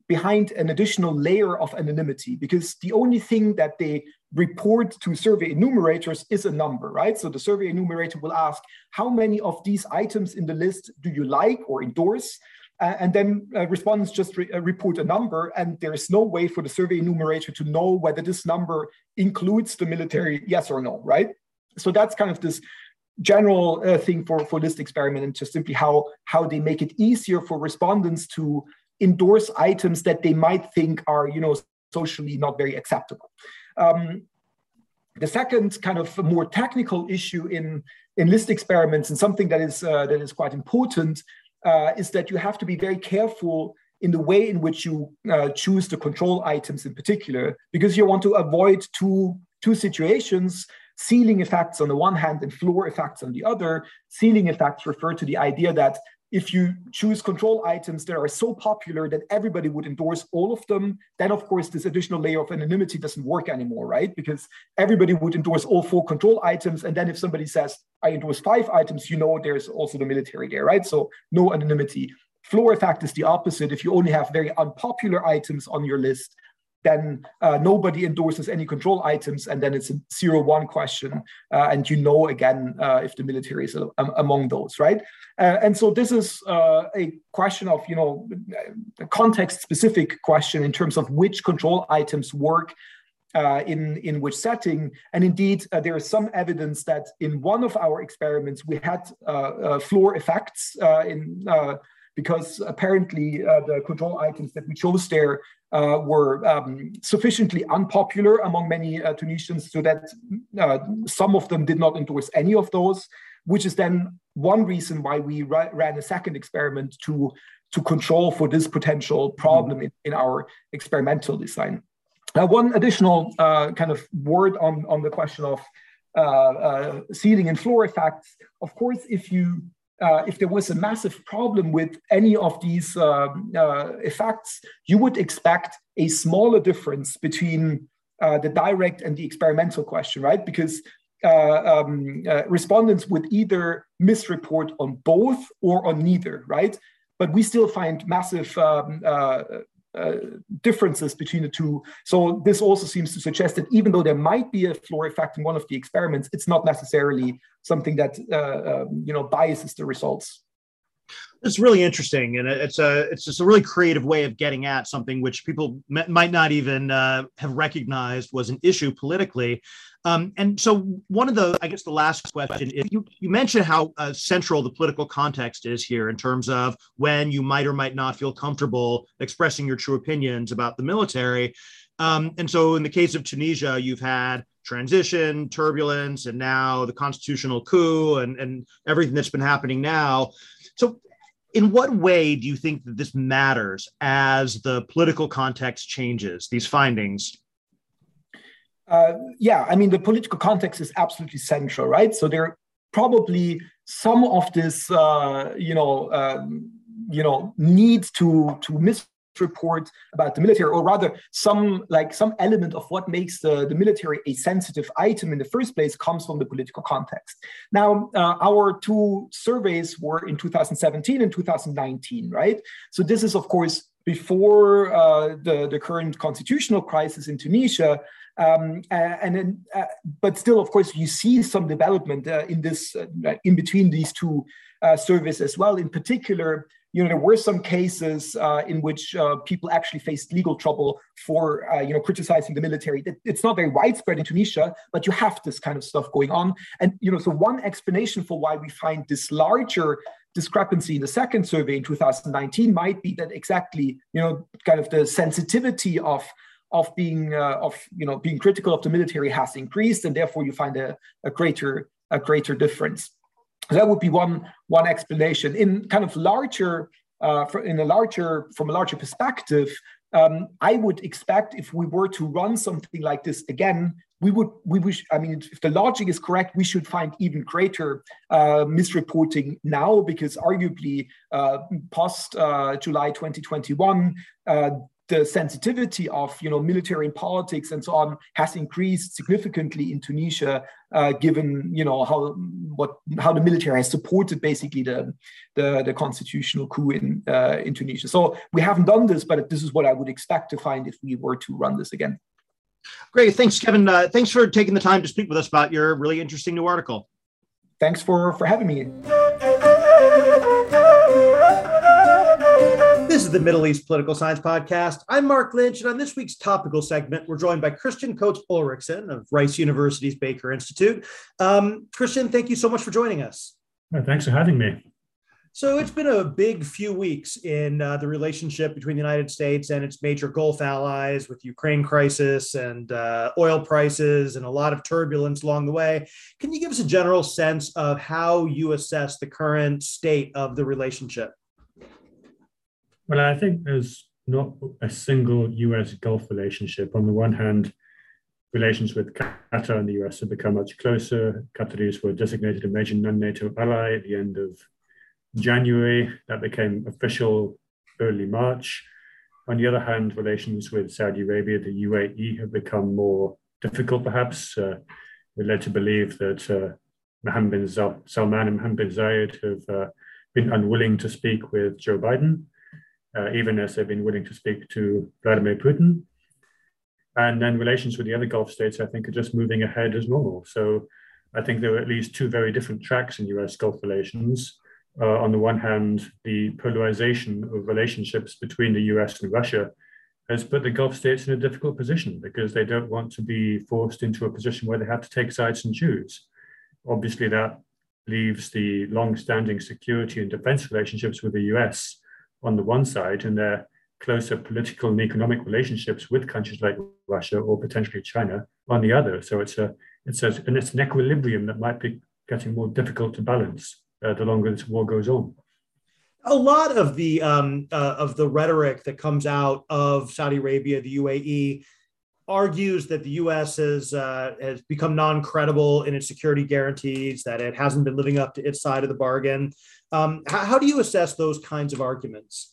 behind an additional layer of anonymity, because the only thing that they report to survey enumerators is a number, right? So the survey enumerator will ask, how many of these items in the list do you like or endorse? Uh, and then uh, respondents just re- uh, report a number, and there is no way for the survey enumerator to know whether this number includes the military, yes or no, right? So that's kind of this general uh, thing for, for list experiment, and just simply how, how they make it easier for respondents to endorse items that they might think are, you know, socially not very acceptable. Um, the second kind of more technical issue in, in list experiments, and something that is uh, that is quite important, uh, is that you have to be very careful in the way in which you uh, choose the control items in particular, because you want to avoid two, two situations. Ceiling effects on the one hand and floor effects on the other. Ceiling effects refer to the idea that if you choose control items that are so popular that everybody would endorse all of them, then of course this additional layer of anonymity doesn't work anymore, right? Because everybody would endorse all four control items. And then if somebody says, I endorse five items, you know, there's also the military there, right? So no anonymity. Floor effect is the opposite. If you only have very unpopular items on your list, then uh, nobody endorses any control items. And then it's a zero one question. Uh, and you know, again, uh, if the military is a, um, among those, right? Uh, and so this is uh, a question of, you know, a context specific question in terms of which control items work uh, in, in which setting. And indeed, uh, there is some evidence that in one of our experiments, we had uh, uh, floor effects uh, in uh, because apparently uh, the control items that we chose there Uh, were um, sufficiently unpopular among many uh, Tunisians so that uh, some of them did not endorse any of those, which is then one reason why we ra ran a second experiment to, to control for this potential problem in, in our experimental design. Now, one additional uh, kind of word on, on the question of uh, uh, ceiling and floor effects. Of course, if you Uh, if there was a massive problem with any of these uh, uh, effects, you would expect a smaller difference between uh, the direct and the experimental question, right? Because uh, um, uh, respondents would either misreport on both or on neither, right? But we still find massive um, uh, uh, differences between the two. So this also seems to suggest that even though there might be a floor effect in one of the experiments, it's not necessarily something that uh, um, you know, biases the results. It's really interesting, and it's a it's just a really creative way of getting at something which people might not even uh, have recognized was an issue politically. Um, and so, one of the I guess the last question is you you mentioned how uh, central the political context is here in terms of when you might or might not feel comfortable expressing your true opinions about the military. Um, and so, in the case of Tunisia, you've had transition, turbulence, and now the constitutional coup and, and everything that's been happening now. So in what way do you think that this matters as the political context changes, these findings? Uh, yeah, I mean, the political context is absolutely central, right? So there are probably some of this, uh, you know, um, you know, need to, to miss report about the military, or rather some like some element of what makes the, the military a sensitive item in the first place comes from the political context. Now, uh, our two surveys were in two thousand seventeen and two thousand nineteen, right? So this is, of course, before uh, the, the current constitutional crisis in Tunisia. Um, and then, uh, but still, of course, you see some development uh, in this, uh, in between these two uh, surveys as well. In particular, you know, there were some cases uh, in which uh, people actually faced legal trouble for, uh, you know, criticizing the military. It's not very widespread in Tunisia, but you have this kind of stuff going on. And, you know, so one explanation for why we find this larger discrepancy in the second survey in two thousand nineteen might be that exactly, you know, kind of the sensitivity of of being uh, of, you know, being critical of the military has increased, and therefore you find a, a greater a greater difference. So that would be one, one explanation. In kind of larger, uh, for, in a larger, from a larger perspective, um, I would expect if we were to run something like this again, we would, we wish, I mean, if the logic is correct, we should find even greater uh, misreporting now, because arguably uh, post uh, July twenty twenty-one, uh, the sensitivity of, you know, military and politics and so on has increased significantly in Tunisia, uh, given, you know, how what how the military has supported basically the the, the constitutional coup in uh, in Tunisia. So we haven't done this, but this is what I would expect to find if we were to run this again. Great, thanks, Kevin. Uh, thanks for taking the time to speak with us about your really interesting new article. Thanks for for having me. This is the Middle East Political Science Podcast. I'm Mark Lynch, and on this week's topical segment, we're joined by Christian Coates Ulrichsen of Rice University's Baker Institute. Um, Christian, thank you so much for joining us. Well, thanks for having me. So it's been a big few weeks in uh, the relationship between the United States and its major Gulf allies, with Ukraine crisis and uh, oil prices and a lot of turbulence along the way. Can you give us a general sense of how you assess the current state of the relationship? Well, I think there's not a single U S Gulf relationship. On the one hand, relations with Qatar and the U S have become much closer. Qataris were designated a major non-NATO ally at the end of January, that became official early March. On the other hand, relations with Saudi Arabia, the U A E, have become more difficult, perhaps. Uh, we're led to believe that uh, Mohammed bin Salman and Mohammed bin Zayed have uh, been unwilling to speak with Joe Biden, uh, even as they've been willing to speak to Vladimir Putin. And then relations with the other Gulf states, I think, are just moving ahead as normal. So I think there are at least two very different tracks in U S-Gulf relations. Uh, on the one hand, the polarization of relationships between the U S and Russia has put the Gulf states in a difficult position because they don't want to be forced into a position where they have to take sides and choose. Obviously, that leaves the long-standing security and defense relationships with the U S on the one side and their closer political and economic relationships with countries like Russia or potentially China on the other. So it's a it's a, and it's an equilibrium that might be getting more difficult to balance uh, the longer this war goes on. A lot of the um, uh, of the rhetoric that comes out of Saudi Arabia, the U A E, argues that the U S has uh, has become non-credible in its security guarantees, that it hasn't been living up to its side of the bargain. Um, how, how do you assess those kinds of arguments?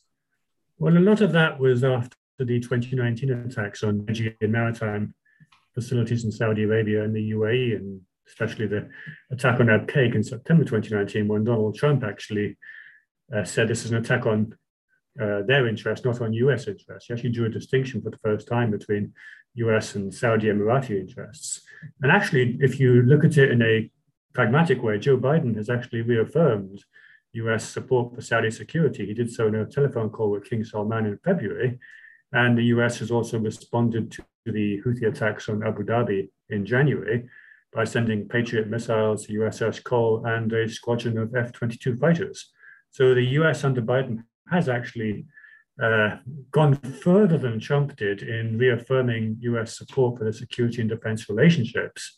Well, a lot of that was after the twenty nineteen attacks on energy and maritime facilities in Saudi Arabia and the U A E, and especially the attack on Abqaiq in September twenty nineteen, when Donald Trump actually uh, said this is an attack on uh, their interest, not on U S interests. He actually drew a distinction for the first time between U S and Saudi Emirati interests. And actually, if you look at it in a pragmatic way, Joe Biden has actually reaffirmed U S support for Saudi security. He did so in a telephone call with King Salman in February. And the U S has also responded to the Houthi attacks on Abu Dhabi in January by sending Patriot missiles, the U S S Cole, and a squadron of F twenty-two fighters. So the U S under Biden has actually uh, gone further than Trump did in reaffirming U S support for the security and defense relationships.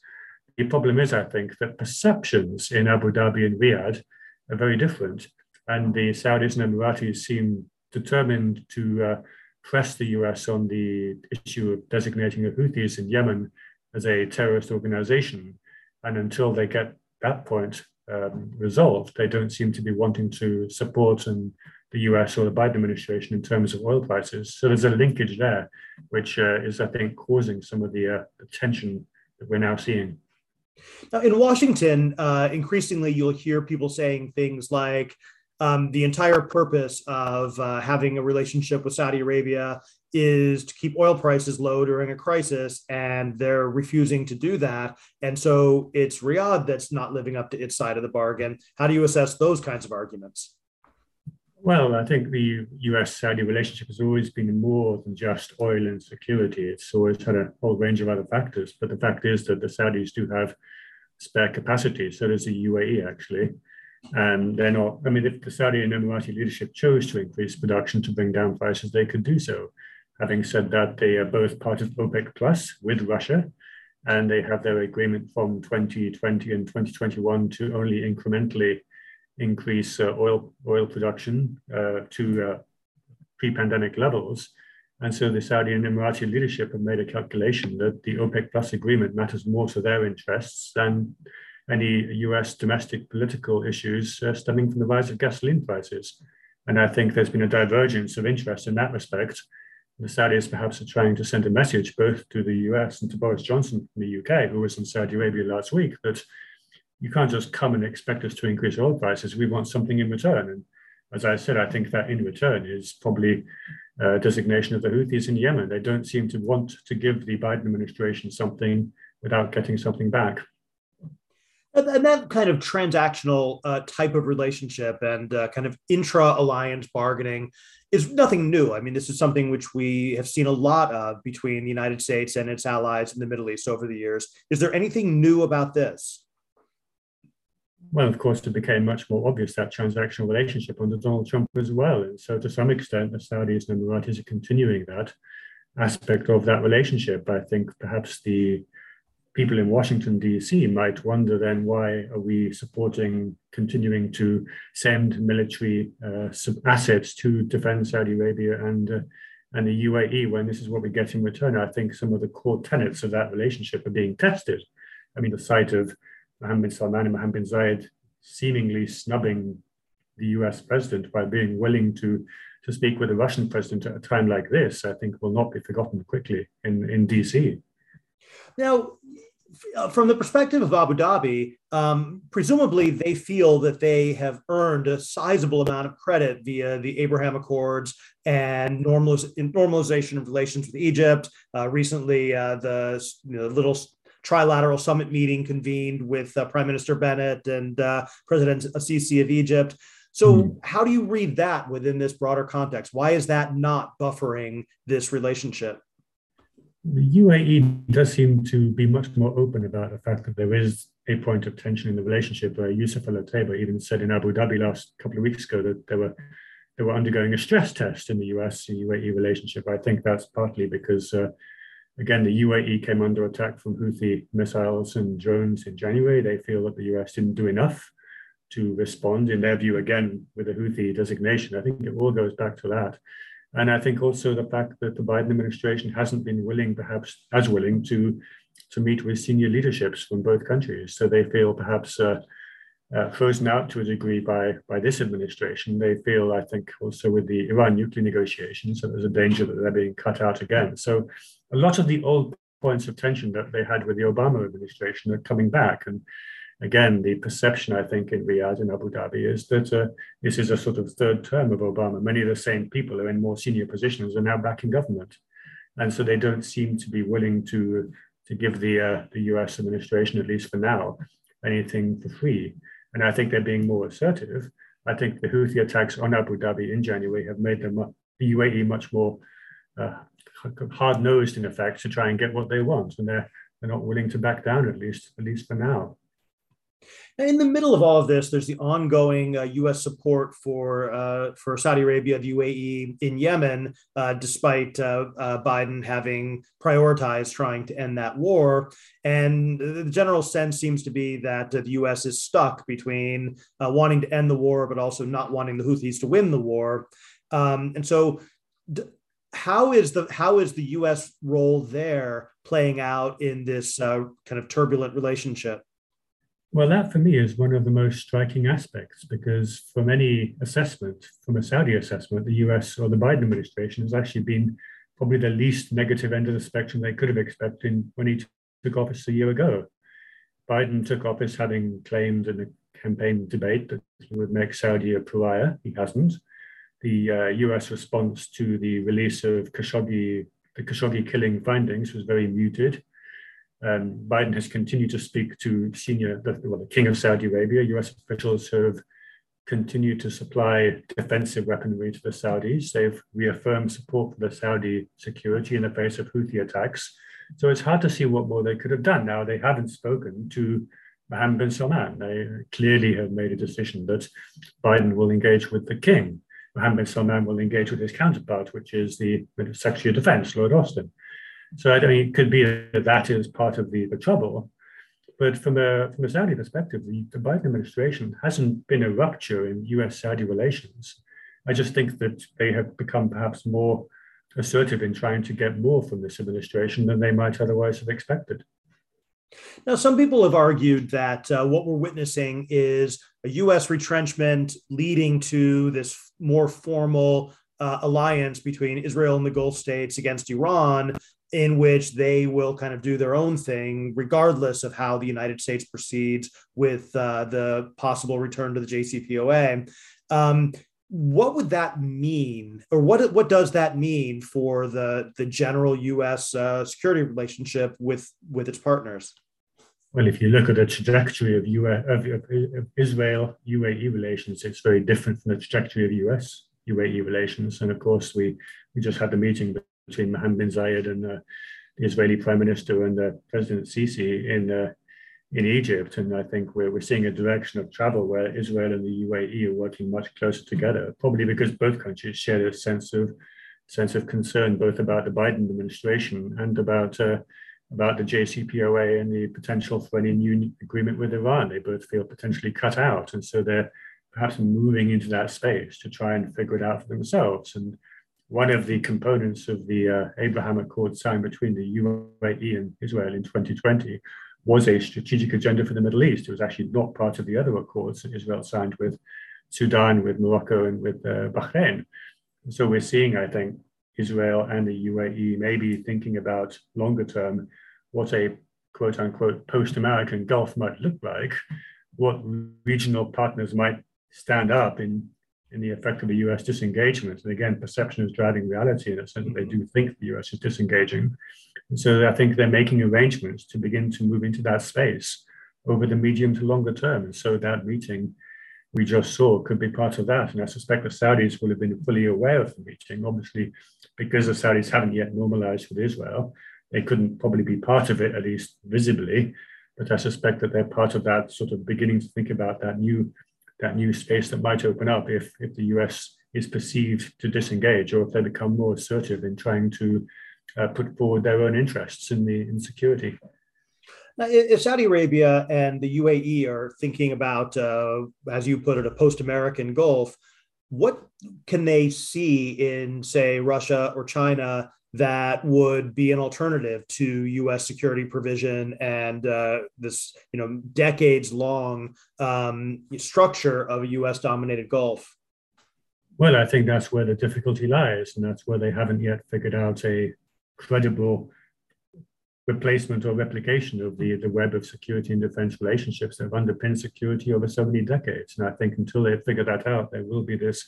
The problem is, I think, that perceptions in Abu Dhabi and Riyadh are very different, and the Saudis and Emiratis seem determined to uh, press the U S on the issue of designating the Houthis in Yemen as a terrorist organization. And until they get that point um, resolved, they don't seem to be wanting to support and the U S or the Biden administration in terms of oil prices. So there's a linkage there, which uh, is, I think, causing some of the, uh, the tension that we're now seeing. Now, in Washington, uh, increasingly, you'll hear people saying things like um, the entire purpose of uh, having a relationship with Saudi Arabia is to keep oil prices low during a crisis, and they're refusing to do that. And so it's Riyadh that's not living up to its side of the bargain. How do you assess those kinds of arguments? Well, I think the U S-Saudi relationship has always been more than just oil and security. It's always had a whole range of other factors. But the fact is that the Saudis do have spare capacity. So does the U A E, actually. And they're not, I mean, if the Saudi and Emirati leadership chose to increase production to bring down prices, they could do so. Having said that, they are both part of OPEC plus with Russia, and they have their agreement from twenty twenty and twenty twenty-one to only incrementally increase uh, oil oil production uh, to uh, pre-pandemic levels. And so the Saudi and Emirati leadership have made a calculation that the OPEC plus agreement matters more to their interests than any U S domestic political issues uh, stemming from the rise of gasoline prices. And I think there's been a divergence of interest in that respect. The Saudis perhaps are trying to send a message both to the U S and to Boris Johnson from the U K, who was in Saudi Arabia last week, that you can't just come and expect us to increase oil prices. We want something in return. And as I said, I think that in return is probably a designation of the Houthis in Yemen. They don't seem to want to give the Biden administration something without getting something back. And that kind of transactional uh, type of relationship and uh, kind of intra-alliance bargaining is nothing new. I mean, this is something which we have seen a lot of between the United States and its allies in the Middle East over the years. Is there anything new about this? Well, of course, it became much more obvious, that transactional relationship, under Donald Trump as well. And so to some extent, the Saudis and Emiratis are continuing that aspect of that relationship. I think perhaps the people in Washington, D C might wonder then, why are we supporting, continuing to send military uh, assets to defend Saudi Arabia and, uh, and the U A E when this is what we get in return? I think some of the core tenets of that relationship are being tested. I mean, the sight of Mohammed bin Salman and Mohammed bin Zayed seemingly snubbing the U S president by being willing to, to speak with the Russian president at a time like this, I think will not be forgotten quickly in, in D C. Now, from the perspective of Abu Dhabi, um, presumably they feel that they have earned a sizable amount of credit via the Abraham Accords and normaliz- normalization of relations with Egypt. Uh, recently, uh, the you know, little trilateral summit meeting convened with uh, Prime Minister Bennett and uh, President Sisi of Egypt. So mm. how do you read that within this broader context? Why is that not buffering this relationship? The U A E does seem to be much more open about the fact that there is a point of tension in the relationship. Uh, Youssef Al-Attaiba even said in Abu Dhabi last couple of weeks ago that they were they were undergoing a stress test in the U S U A E relationship. I think that's partly because, uh, again, the U A E came under attack from Houthi missiles and drones in January. They feel that the U S didn't do enough to respond, in their view, again, with the Houthi designation. I think it all goes back to that. And I think also the fact that the Biden administration hasn't been willing, perhaps as willing, to, to meet with senior leaderships from both countries. So they feel perhaps uh, uh, frozen out to a degree by, by this administration. They feel, I think, also with the Iran nuclear negotiations, that there's a danger that they're being cut out again. So a lot of the old points of tension that they had with the Obama administration are coming back. And again, the perception, I think, in Riyadh and Abu Dhabi is that uh, this is a sort of third term of Obama. Many of the same people are in more senior positions and now back in government. And so they don't seem to be willing to, to give the, uh, the U S administration, at least for now, anything for free. And I think they're being more assertive. I think the Houthi attacks on Abu Dhabi in January have made them, the U A E much more uh, hard-nosed, in effect, to try and get what they want. And they're, they're not willing to back down, at least, at least for now. Now, in the middle of all of this, there's the ongoing uh, U S support for uh, for Saudi Arabia, the U A E in Yemen, uh, despite uh, uh, Biden having prioritized trying to end that war. And the general sense seems to be that uh, the U S is stuck between uh, wanting to end the war, but also not wanting the Houthis to win the war. Um, and so d- how is the how is the U S role there playing out in this uh, kind of turbulent relationship? Well, that for me is one of the most striking aspects, because from any assessment, from a Saudi assessment, the U S or the Biden administration has actually been probably the least negative end of the spectrum they could have expected when he took office a year ago. Biden took office having claimed in a campaign debate that he would make Saudi a pariah. He hasn't. The uh, U S response to the release of Khashoggi, the Khashoggi killing findings was very muted. Um, Biden has continued to speak to senior, well, the King of Saudi Arabia. U S officials have continued to supply defensive weaponry to the Saudis. They've reaffirmed support for the Saudi security in the face of Houthi attacks. So it's hard to see what more they could have done. Now, they haven't spoken to Mohammed bin Salman. They clearly have made a decision that Biden will engage with the king. Mohammed bin Salman will engage with his counterpart, which is the Secretary of Defense, Lord Austin. So I mean, it could be that that is part of the, the trouble. But from a, from a Saudi perspective, the, the Biden administration hasn't been a rupture in U S-Saudi relations. I just think that they have become perhaps more assertive in trying to get more from this administration than they might otherwise have expected. Now, some people have argued that uh, what we're witnessing is a U S retrenchment leading to this more formal uh, alliance between Israel and the Gulf states against Iran, in which they will kind of do their own thing, regardless of how the United States proceeds with uh, the possible return to the J C P O A. Um, what would that mean, or what what does that mean for the, the general U S uh, security relationship with, with its partners? Well, if you look at the trajectory of, U S, of, of Israel-U A E relations, it's very different from the trajectory of U S U A E relations. And of course, we, we just had the meeting between Mohammed bin Zayed and uh, the Israeli Prime Minister and uh, President Sisi in uh, in Egypt. And I think we're, we're seeing a direction of travel where Israel and the U A E are working much closer together, probably because both countries share a sense of sense of concern, both about the Biden administration and about uh, about the J C P O A and the potential for any new agreement with Iran. They both feel potentially cut out. And so they're perhaps moving into that space to try and figure it out for themselves. And one of the components of the uh, Abraham Accords signed between the U A E and Israel in twenty twenty was a strategic agenda for the Middle East. It was actually not part of the other accords that Israel signed with Sudan, with Morocco, and with uh, Bahrain. So we're seeing, I think, Israel and the U A E maybe thinking about longer term what a quote unquote post-American Gulf might look like, what regional partners might stand up in, in the effect of the U S disengagement. And again, perception is driving reality in a sense that they do think the U S is disengaging. And so I think they're making arrangements to begin to move into that space over the medium to longer term. And so that meeting we just saw could be part of that. And I suspect the Saudis will have been fully aware of the meeting. Obviously, because the Saudis haven't yet normalized with Israel, they couldn't probably be part of it, at least visibly. But I suspect that they're part of that sort of beginning to think about that new that new space that might open up if, if the U S is perceived to disengage, or if they become more assertive in trying to uh, put forward their own interests in the in security. Now, if Saudi Arabia and the U A E are thinking about, uh, as you put it, a post-American Gulf, what can they see in, say, Russia or China that would be an alternative to U S security provision and uh, this, you know, decades-long um, structure of a U S-dominated Gulf? Well, I think that's where the difficulty lies, and that's where they haven't yet figured out a credible replacement or replication of the, the web of security and defense relationships that have underpinned security over so many decades. And I think until they figure that out, there will be this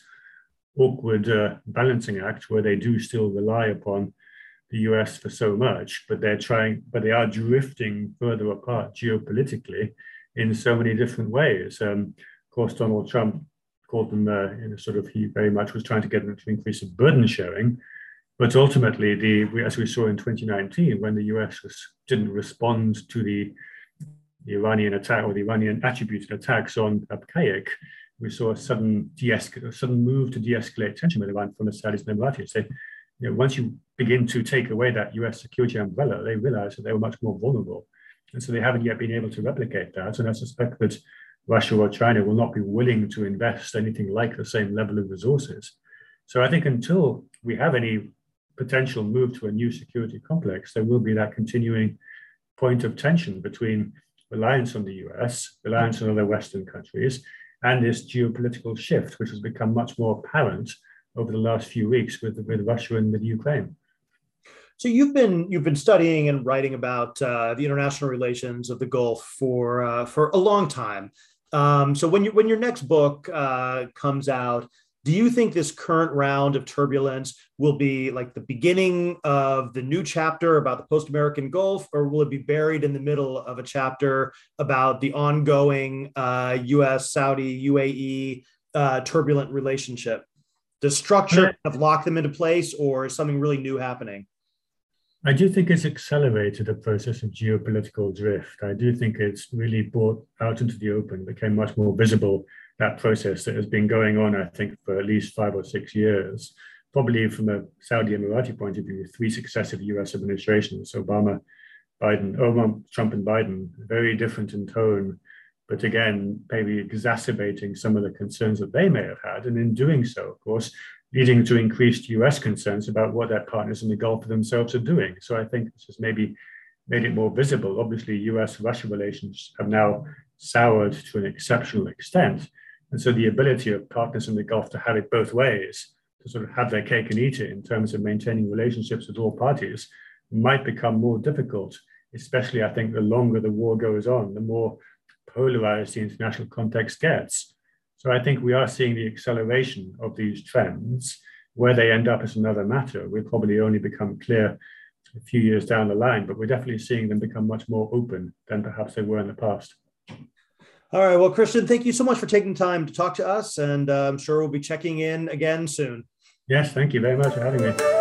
awkward uh, balancing act where they do still rely upon the U S for so much, but they're trying, but they are drifting further apart geopolitically in so many different ways. Um, of course, Donald Trump called them uh, in a sort of, he very much was trying to get them to increase the burden sharing. But ultimately, the, as we saw in twenty nineteen, when the U S was, didn't respond to the, the Iranian attack or the Iranian attributed attacks on Abqaiq, we saw a sudden de-escalate, a sudden move to de-escalate tension with Iran from the Saudis and Emiratis. They, you know, once you begin to take away that U S security umbrella, they realized that they were much more vulnerable. And so they haven't yet been able to replicate that. And I suspect that Russia or China will not be willing to invest anything like the same level of resources. So I think until we have any potential move to a new security complex, there will be that continuing point of tension between reliance on the U S, reliance on other Western countries, and this geopolitical shift, which has become much more apparent over the last few weeks with, with Russia and with Ukraine. So you've been you've been studying and writing about uh, the international relations of the Gulf for uh, for a long time. Um, so when you when your next book uh, comes out, do you think this current round of turbulence will be like the beginning of the new chapter about the post-American Gulf, or will it be buried in the middle of a chapter about the ongoing uh, U S, Saudi, U A E uh, turbulent relationship? Does structure have locked them into place, or is something really new happening? I do think it's accelerated the process of geopolitical drift. I do think it's really brought out into the open, became much more visible, that process that has been going on, I think, for at least five or six years, probably from a Saudi Emirati point of view, three successive U S administrations, Obama, Biden, Obama, Trump and Biden, very different in tone, but again, maybe exacerbating some of the concerns that they may have had. And in doing so, of course, leading to increased U S concerns about what their partners in the Gulf themselves are doing. So I think this has maybe made it more visible. Obviously, U S-Russia relations have now soured to an exceptional extent. And so the ability of partners in the Gulf to have it both ways, to sort of have their cake and eat it in terms of maintaining relationships with all parties, might become more difficult, especially, I think, the longer the war goes on, the more polarized the international context gets. So I think we are seeing the acceleration of these trends. Where they end up is another matter. We'll probably only become clear a few years down the line, but we're definitely seeing them become much more open than perhaps they were in the past. All right. Well, Christian, thank you so much for taking time to talk to us, and uh, I'm sure we'll be checking in again soon. Yes, thank you very much for having me.